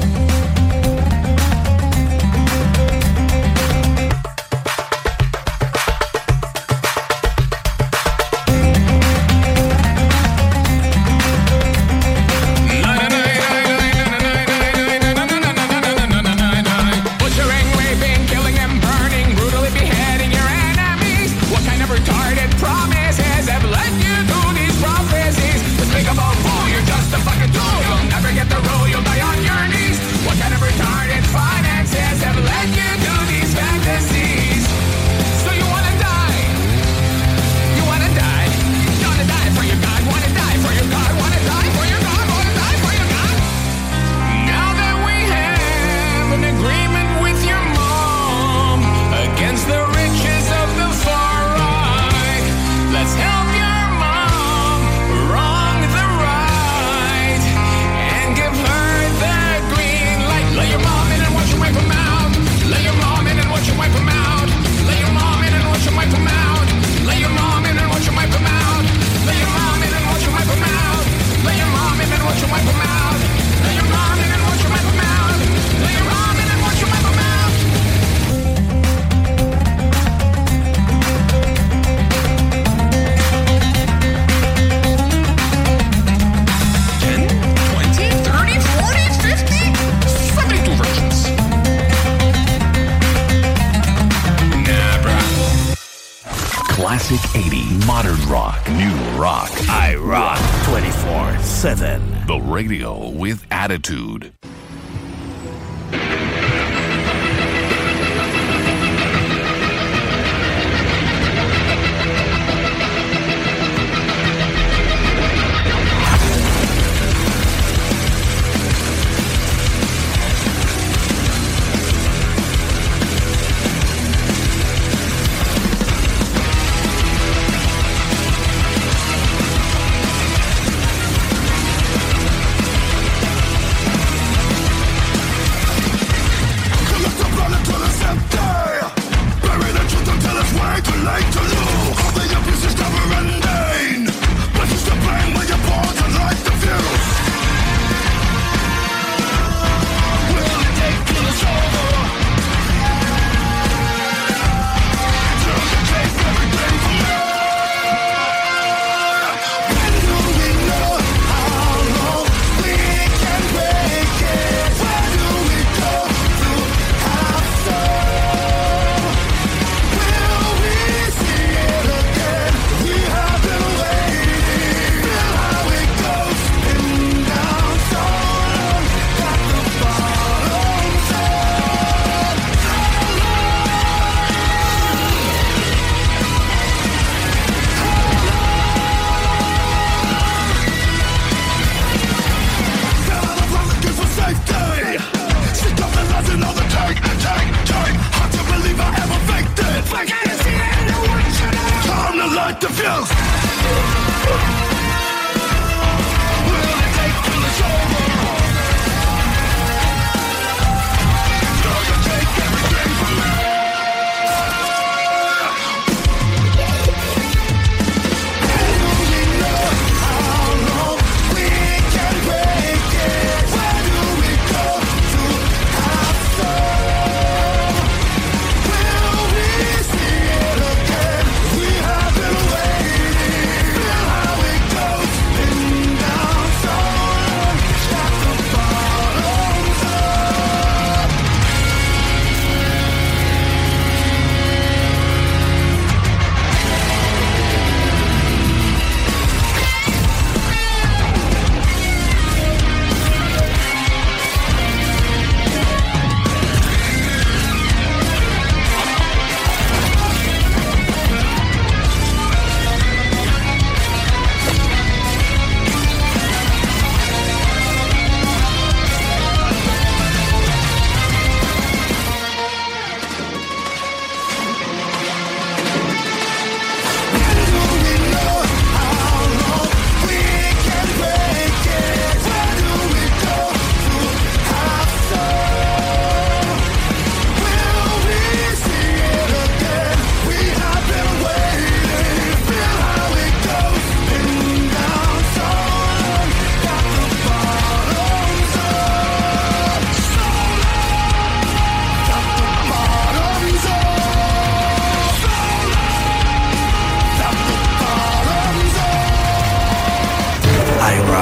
Radio with attitude.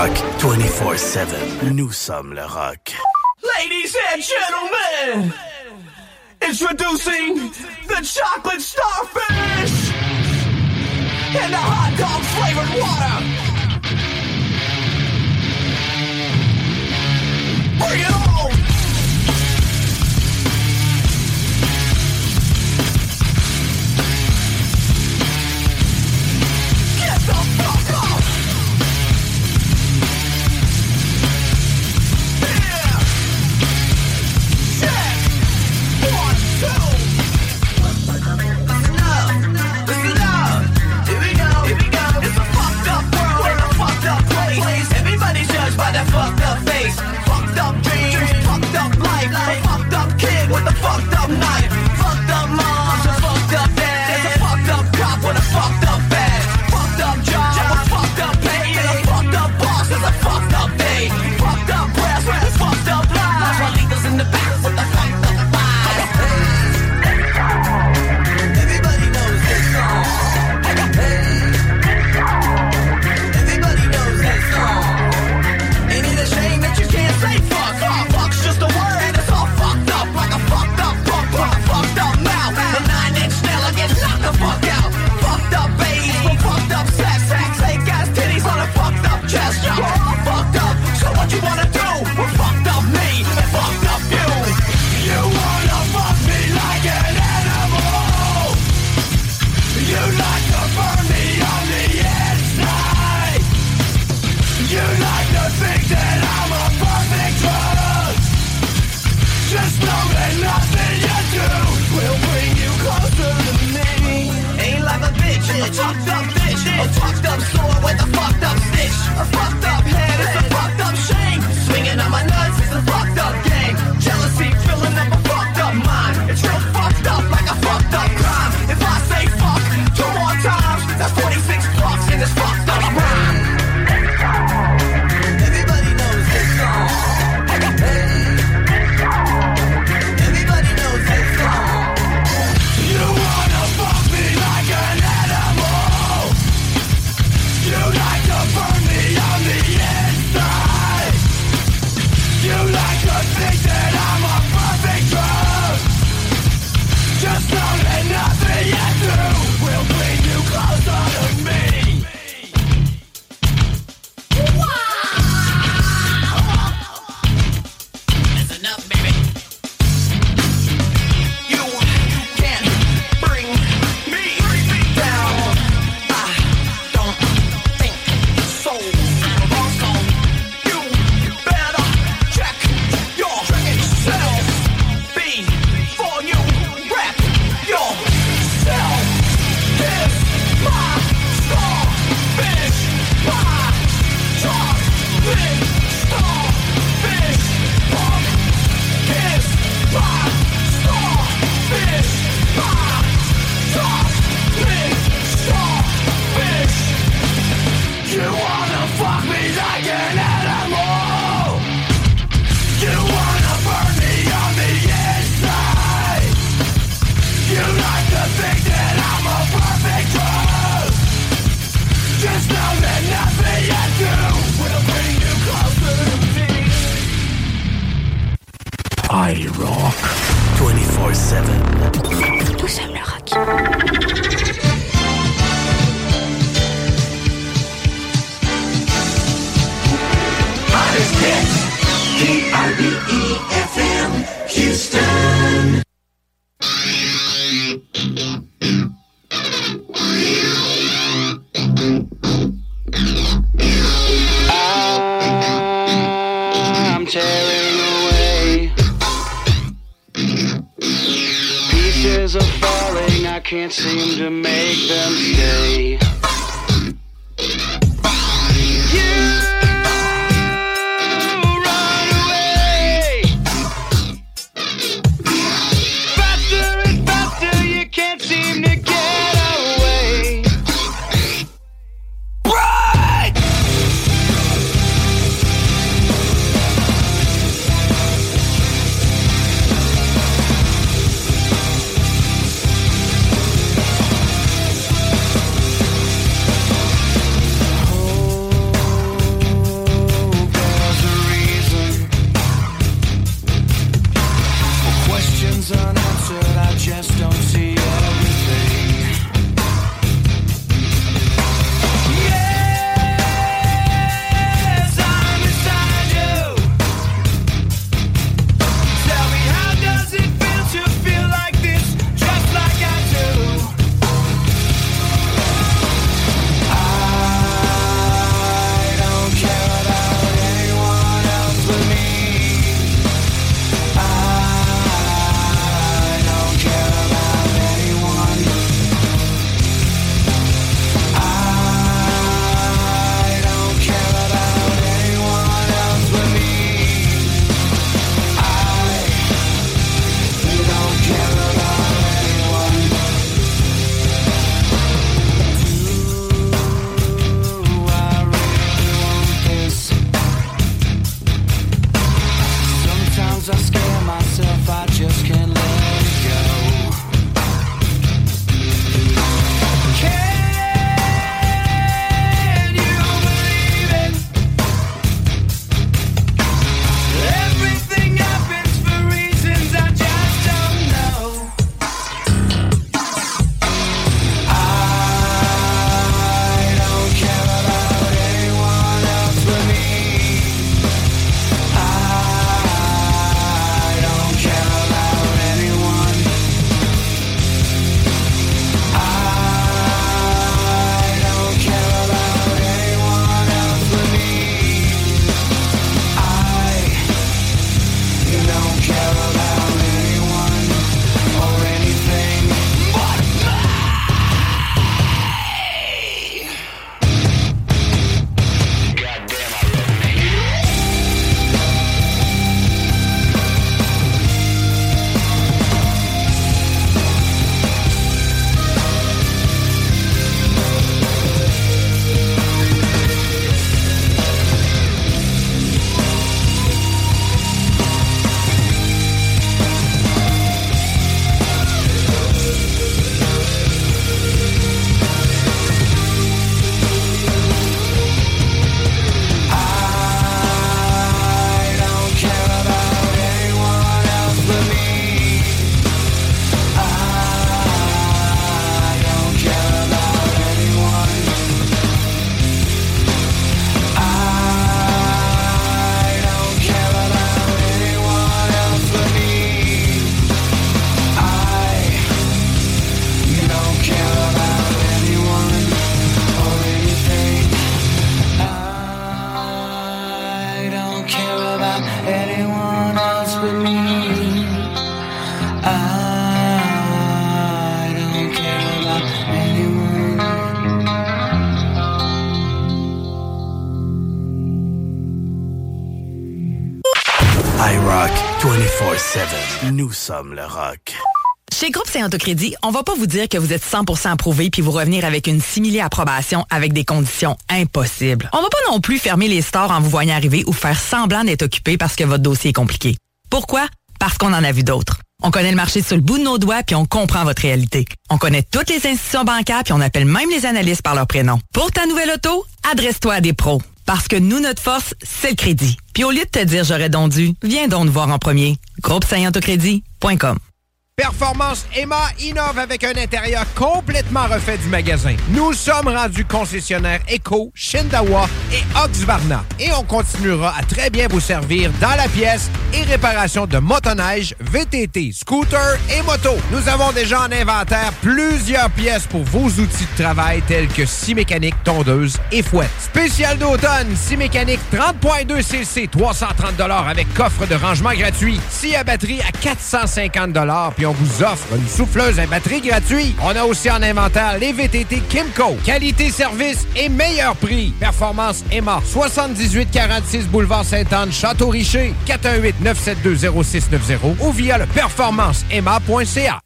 rock twenty-four seven. Nous sommes le rock. Ladies and gentlemen, introducing the chocolate starfish and the hot dog flavored water. Bring it on! Get the fuck off! Yeah! Ten! One, two! Love! It's love! Here we go! Here we go! It's a fucked up world in a fucked up place. Everybody's judged by that fucked up face. Fucked up dreams, fucked up life. A fucked up kid with a fucked up knife. Fucked up mom, a fucked up dad. There's a fucked up cop with a fucked up badge. Fucked up job, a fucked up pay, and a fucked up boss is a fucked up day. Fucked up press, with a fucked up lies. My leaders in the back with the fucked up lies. Everybody knows this song. Everybody knows that song. Ain't it a shame that you can't say fuck? Oh, fuck's just a word and it's all fucked up like a fucked up punk with a fucked up mouth. The nine inch nail gets knocked the fuck out. Fucked up bass from fucked up sex, fake ass titties on a fucked up chest. Y'all all fucked up, so what you wanna do? We're fucked up me and fucked up you. You wanna fuck me like an animal. You like to burn me on the inside. You like to think that I'm a perfect drug. Just know that nothing you do will bring you closer to me. Ain't like a bitch, a fucked up bitch, a fucked up sword with a fucked up stitch, a fucked up head is a fucked up shame, swinging on my nuts is a fucked up game, jealousy filling up a fucked up mind, it's real fucked up like a fucked up crime, if I say fuck two more times, that's forty-six blocks in this fucked up rhyme. Everybody knows this song. Everybody knows this song. You wanna fuck me like an animal. You like to burn me on the inside. You like to think that I'm a perfect drug. Just know that nothing you do will bring you closer to me. That's enough, baby. iRock twenty-four seven. Nous sommes le rock. Hottest hits, D R B E F M, Houston. I'm tearing away. Pieces are falling, I can't seem to make them stay. rock vingt-quatre sept. Nous sommes le rock. Chez Groupe Saint-Auto-Crédit, on va pas vous dire que vous êtes cent pour cent approuvé puis vous revenir avec une simili approbation avec des conditions impossibles. On va pas non plus fermer les stores en vous voyant arriver ou faire semblant d'être occupé parce que votre dossier est compliqué. Pourquoi? Parce qu'on en a vu d'autres. On connaît le marché sur le bout de nos doigts puis on comprend votre réalité. On connaît toutes les institutions bancaires puis on appelle même les analystes par leur prénom. Pour ta nouvelle auto, adresse-toi à des pros. Parce que nous, notre force, c'est le crédit. Puis au lieu de te dire j'aurais donc dû, viens donc nous voir en premier. groupe saint auto crédit point com. Performance Emma innove avec un intérieur complètement refait du magasin. Nous sommes rendus concessionnaires Echo, Shindawa et Husqvarna. Et on continuera à très bien vous servir dans la pièce et réparation de motoneige, V T T, scooter et moto. Nous avons déjà en inventaire plusieurs pièces pour vos outils de travail tels que scie mécanique, tondeuse et fouette. Spécial d'automne, scie mécanique trente virgule deux centilitres, trois cent trente dollars avec coffre de rangement gratuit. Scie à batterie à quatre cent cinquante dollars. On vous offre une souffleuse à batterie gratuite. On a aussi en inventaire les V T T Kimco. Qualité, service et meilleur prix. Performance Emma. soixante-dix-huit quarante-six Boulevard Sainte-Anne, Château-Richer. quatre un huit neuf sept deux zéro six neuf zéro ou via le performance emma point c a.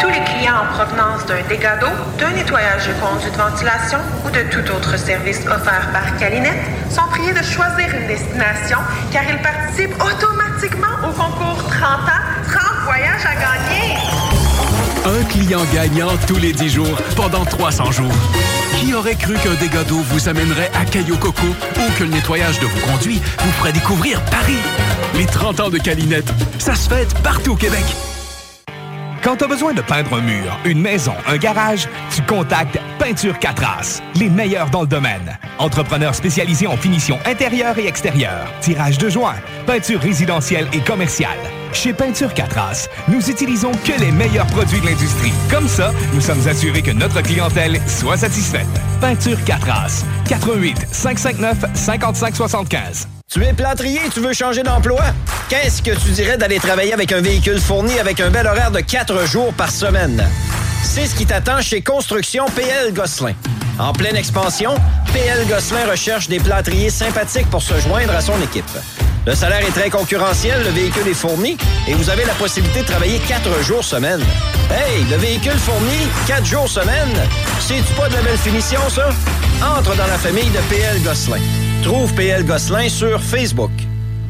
Tous les clients en provenance d'un dégât d'eau, d'un nettoyage de conduits de ventilation ou de tout autre service offert par Calinette sont priés de choisir une destination car ils participent automatiquement au concours trente ans, trente voyages à gagner. Un client gagnant tous les dix jours pendant trois cents jours. Qui aurait cru qu'un dégât d'eau vous amènerait à Caillou-Coco ou que le nettoyage de vos conduits vous ferait découvrir Paris? Les trente ans de Calinette, ça se fête partout au Québec. Quand t'as besoin de peindre un mur, une maison, un garage, tu contactes Peinture quatre As, les meilleurs dans le domaine. Entrepreneurs spécialisés en finition intérieure et extérieure, tirage de joint, peinture résidentielle et commerciale. Chez Peinture quatre As, nous utilisons que les meilleurs produits de l'industrie. Comme ça, nous sommes assurés que notre clientèle soit satisfaite. Peinture quatre As, quatre un huit cinq cinq neuf cinq cinq sept cinq. Tu es plâtrier, tu veux changer d'emploi? Qu'est-ce que tu dirais d'aller travailler avec un véhicule fourni avec un bel horaire de quatre jours par semaine? C'est ce qui t'attend chez Construction P L Gosselin. En pleine expansion, P L Gosselin recherche des plâtriers sympathiques pour se joindre à son équipe. Le salaire est très concurrentiel, le véhicule est fourni et vous avez la possibilité de travailler quatre jours semaine. Hey, le véhicule fourni, quatre jours semaine, c'est-tu pas de la belle finition, ça? Entre dans la famille de P L Gosselin. Trouve P L Gosselin sur Facebook.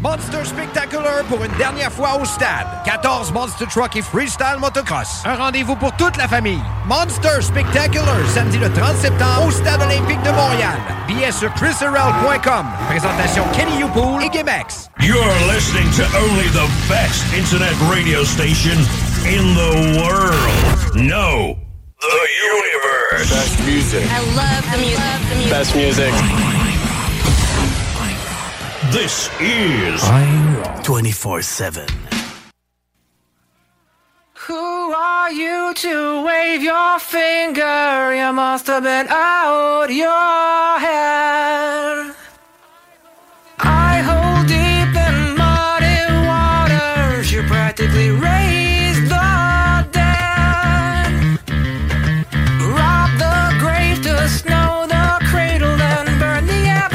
Monster Spectacular pour une dernière fois au stade. quatorze Monster Truck et Freestyle Motocross. Un rendez-vous pour toute la famille. Monster Spectacular, samedi le trente septembre au Stade Olympique de Montréal. Billets sur chris r l point com. Présentation Kenny Youpool et Gemex. You're listening to only the best internet radio station in the world. No, the universe. Best music. I love the music. I love the music. Best music. This is twenty-four seven. Who are you to wave your finger? You must have been out your head. I hold deep in muddy waters. You practically raised the dead. Rob the grave to snow the cradle and burn the evidence.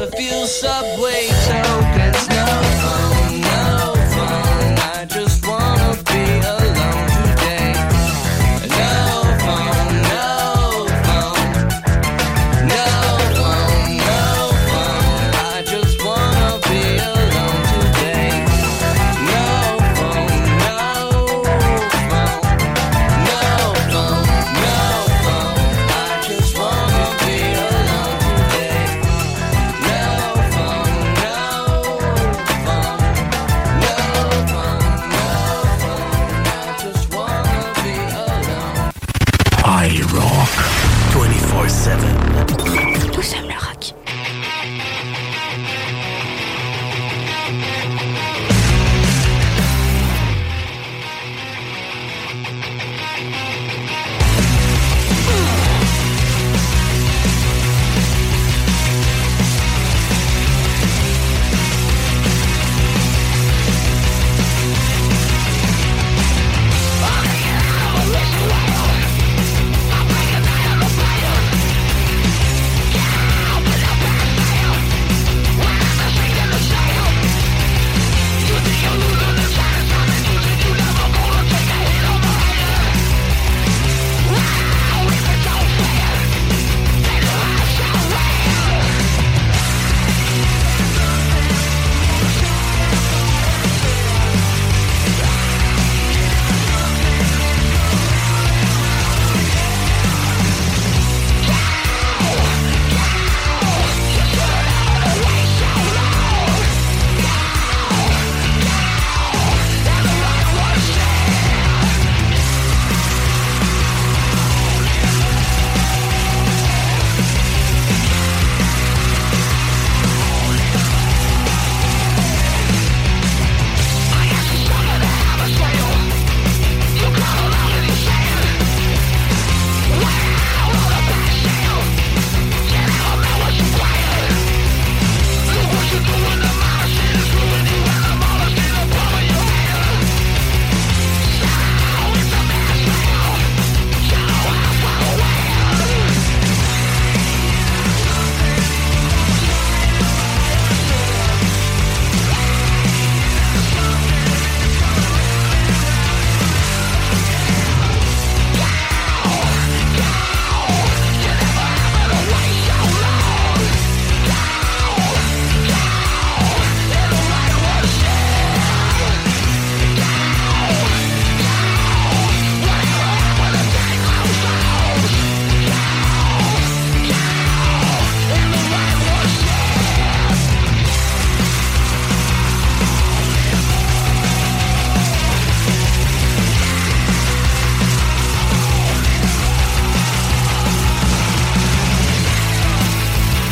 refuel subway tokens. No phone, no phone. I just wanna be alone today. No phone, no phone. No phone, no phone. I just wanna be alone today. No phone, no phone. No phone, no phone. I just wanna be alone today. No phone, no phone. No phone, no phone. I just wanna be alone. iRock twenty-four seven. Nous sommes le rock.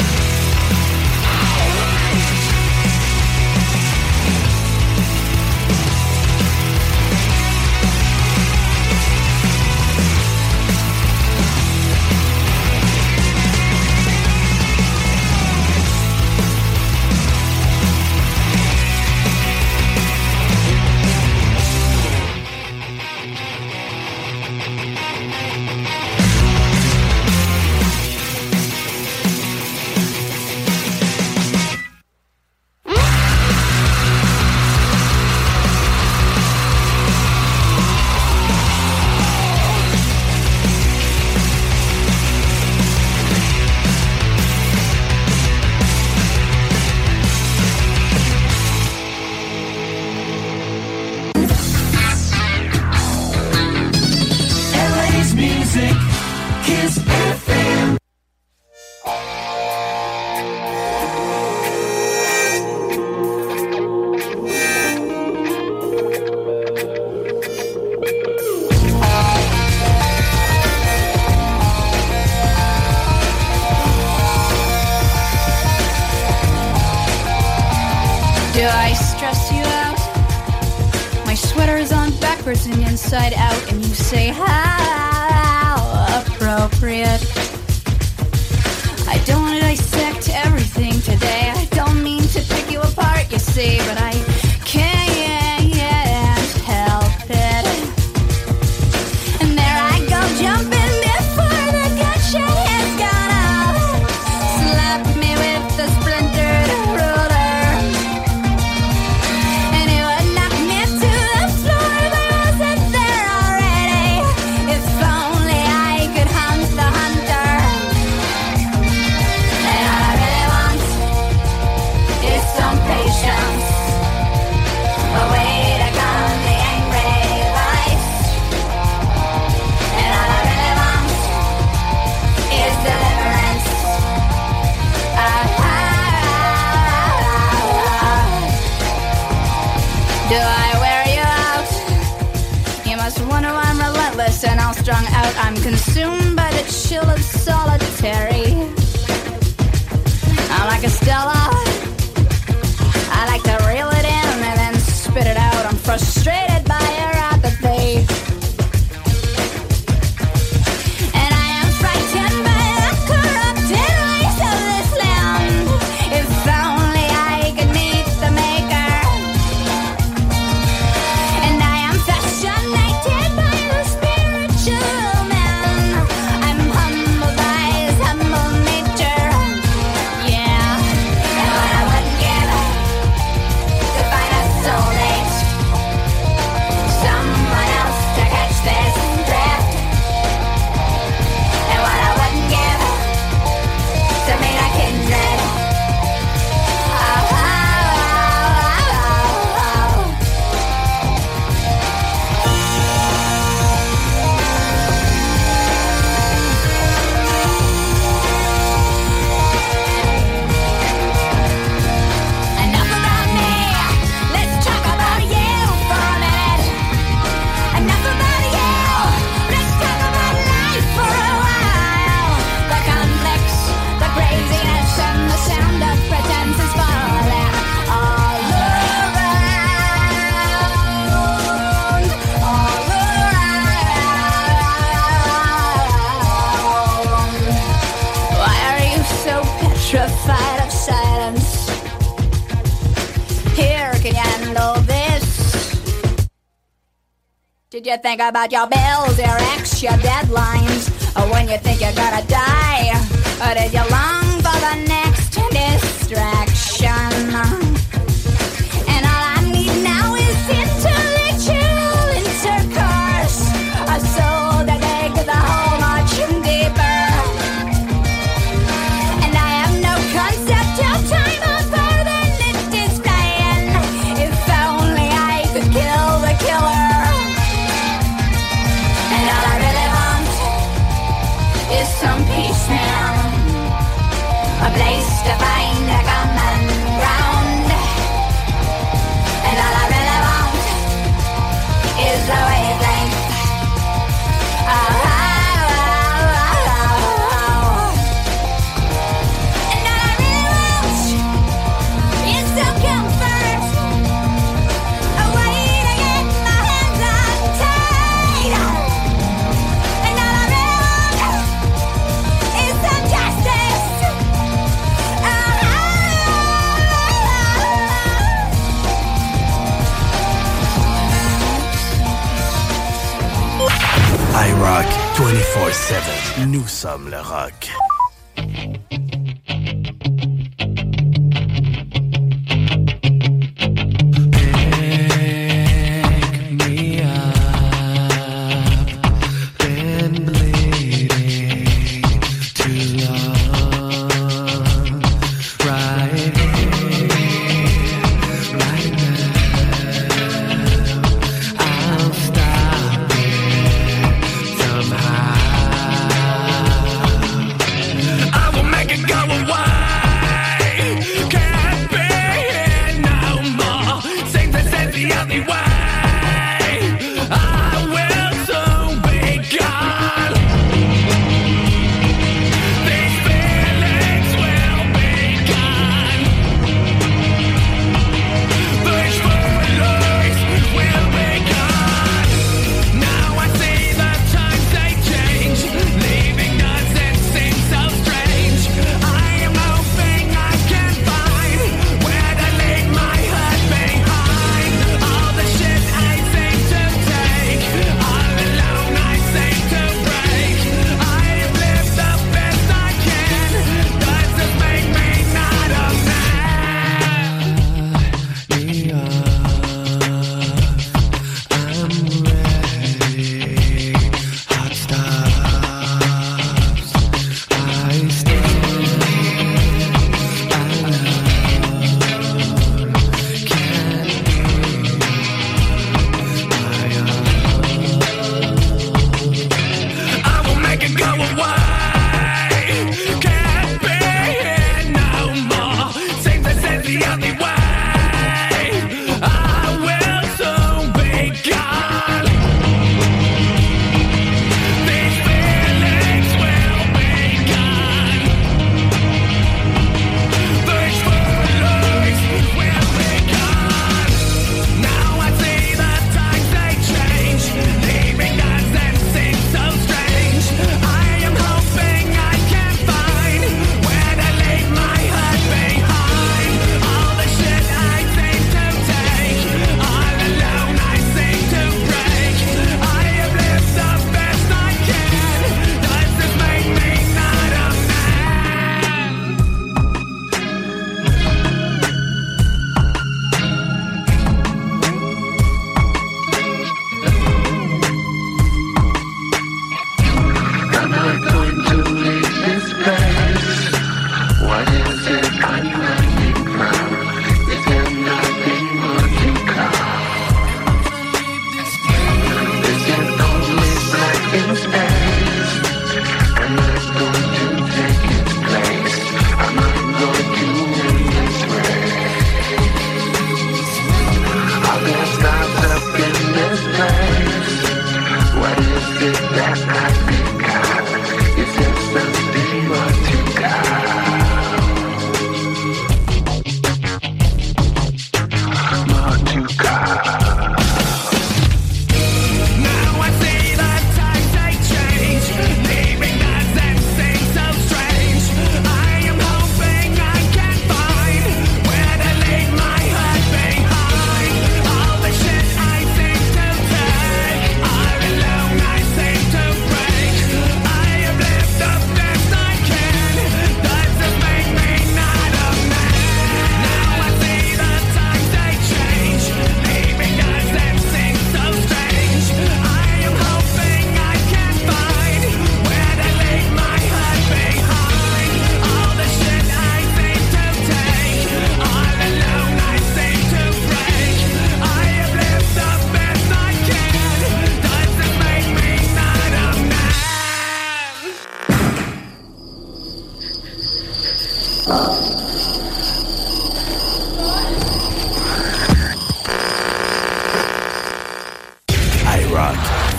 L A's music, Kiss F M. Do I stress you out? My sweater is on backwards and inside out, and you say how appropriate. I don't want to dissect everything today. I don't mean to pick you apart, you see, but I can't help it. And there I go, jumping before the gunshot has gone off. Slap me with the splinter strung out, I'm consumed by the chill of solitary. I'm like a Stella. I like to reel it in and then spit it out. I'm frustrated by your apathy. And I am frightened by the corrupted ways of this land. If only I could meet the maker. And I am fascinated by the spiritual man. I'm humbled by his humble nature. Yeah. And what I wouldn't give to find a soulmate. Someone else to catch this drift. And what I wouldn't give to meet a kindred. Oh, oh, oh, oh, oh. Enough about me, let's talk about you for a minute. Enough about you, let's talk about life for a while. The conflicts, the craziness, and the sound of pretense is falling all around, all around. Why are you so petrified of silence? Here, can you handle this? Did you think about your bills, your ex, your deadlines? Or when you think you're gonna die? Or did you long for the next distraction? And all I need now is intellectual intercourse. A soul that digs the hole much deeper. And I have no concept of time or further than it's playing. If only I could kill the killer. And all I really want is some peace now. A place to find a common ground. And all I really want is a wavelength. Oh, oh, oh, oh, oh. And all I really want is some comfort. A way to get my hands untied. And all I really want is some justice. Oh, oh, oh, oh. iRock vingt-quatre sept. Nous sommes le rock. I will make it go away. Can't be here no more. Think this is the only way. I will soon be gone. These feelings will be gone. These feelings will be gone. Now I see the times they change. Leaving us, it seems so strange. I am hoping I can find where to leave my hurt behind. All the shit I seem to take, all alone I seem to break. I have lived the best I can. Does it make me not a man? I will make it go away. Can't be here no more. Think this is the only way. I will soon be gone. These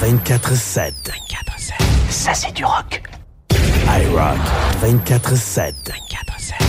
vingt-quatre sept. vingt-quatre sept. Ça, c'est du rock. iRock. vingt-quatre sept. vingt-quatre sept.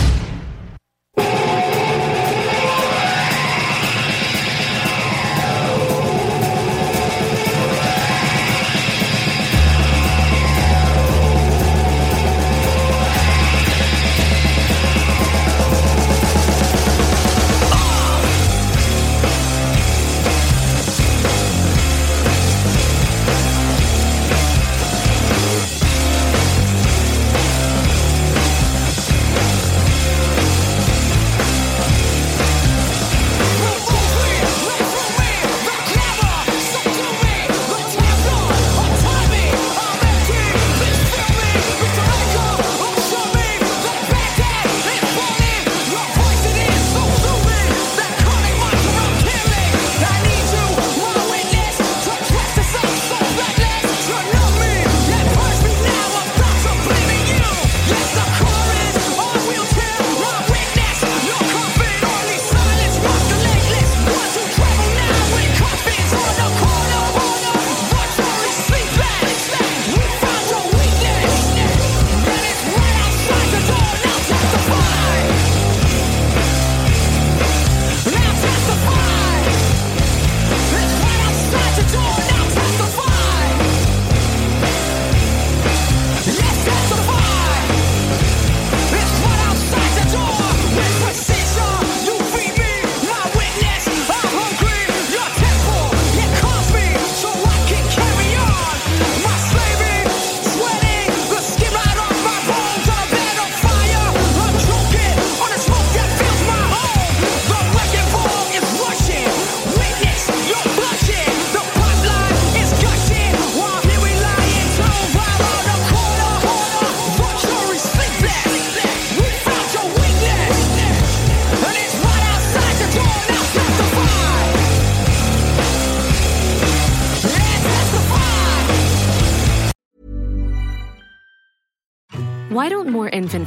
Why don't more infant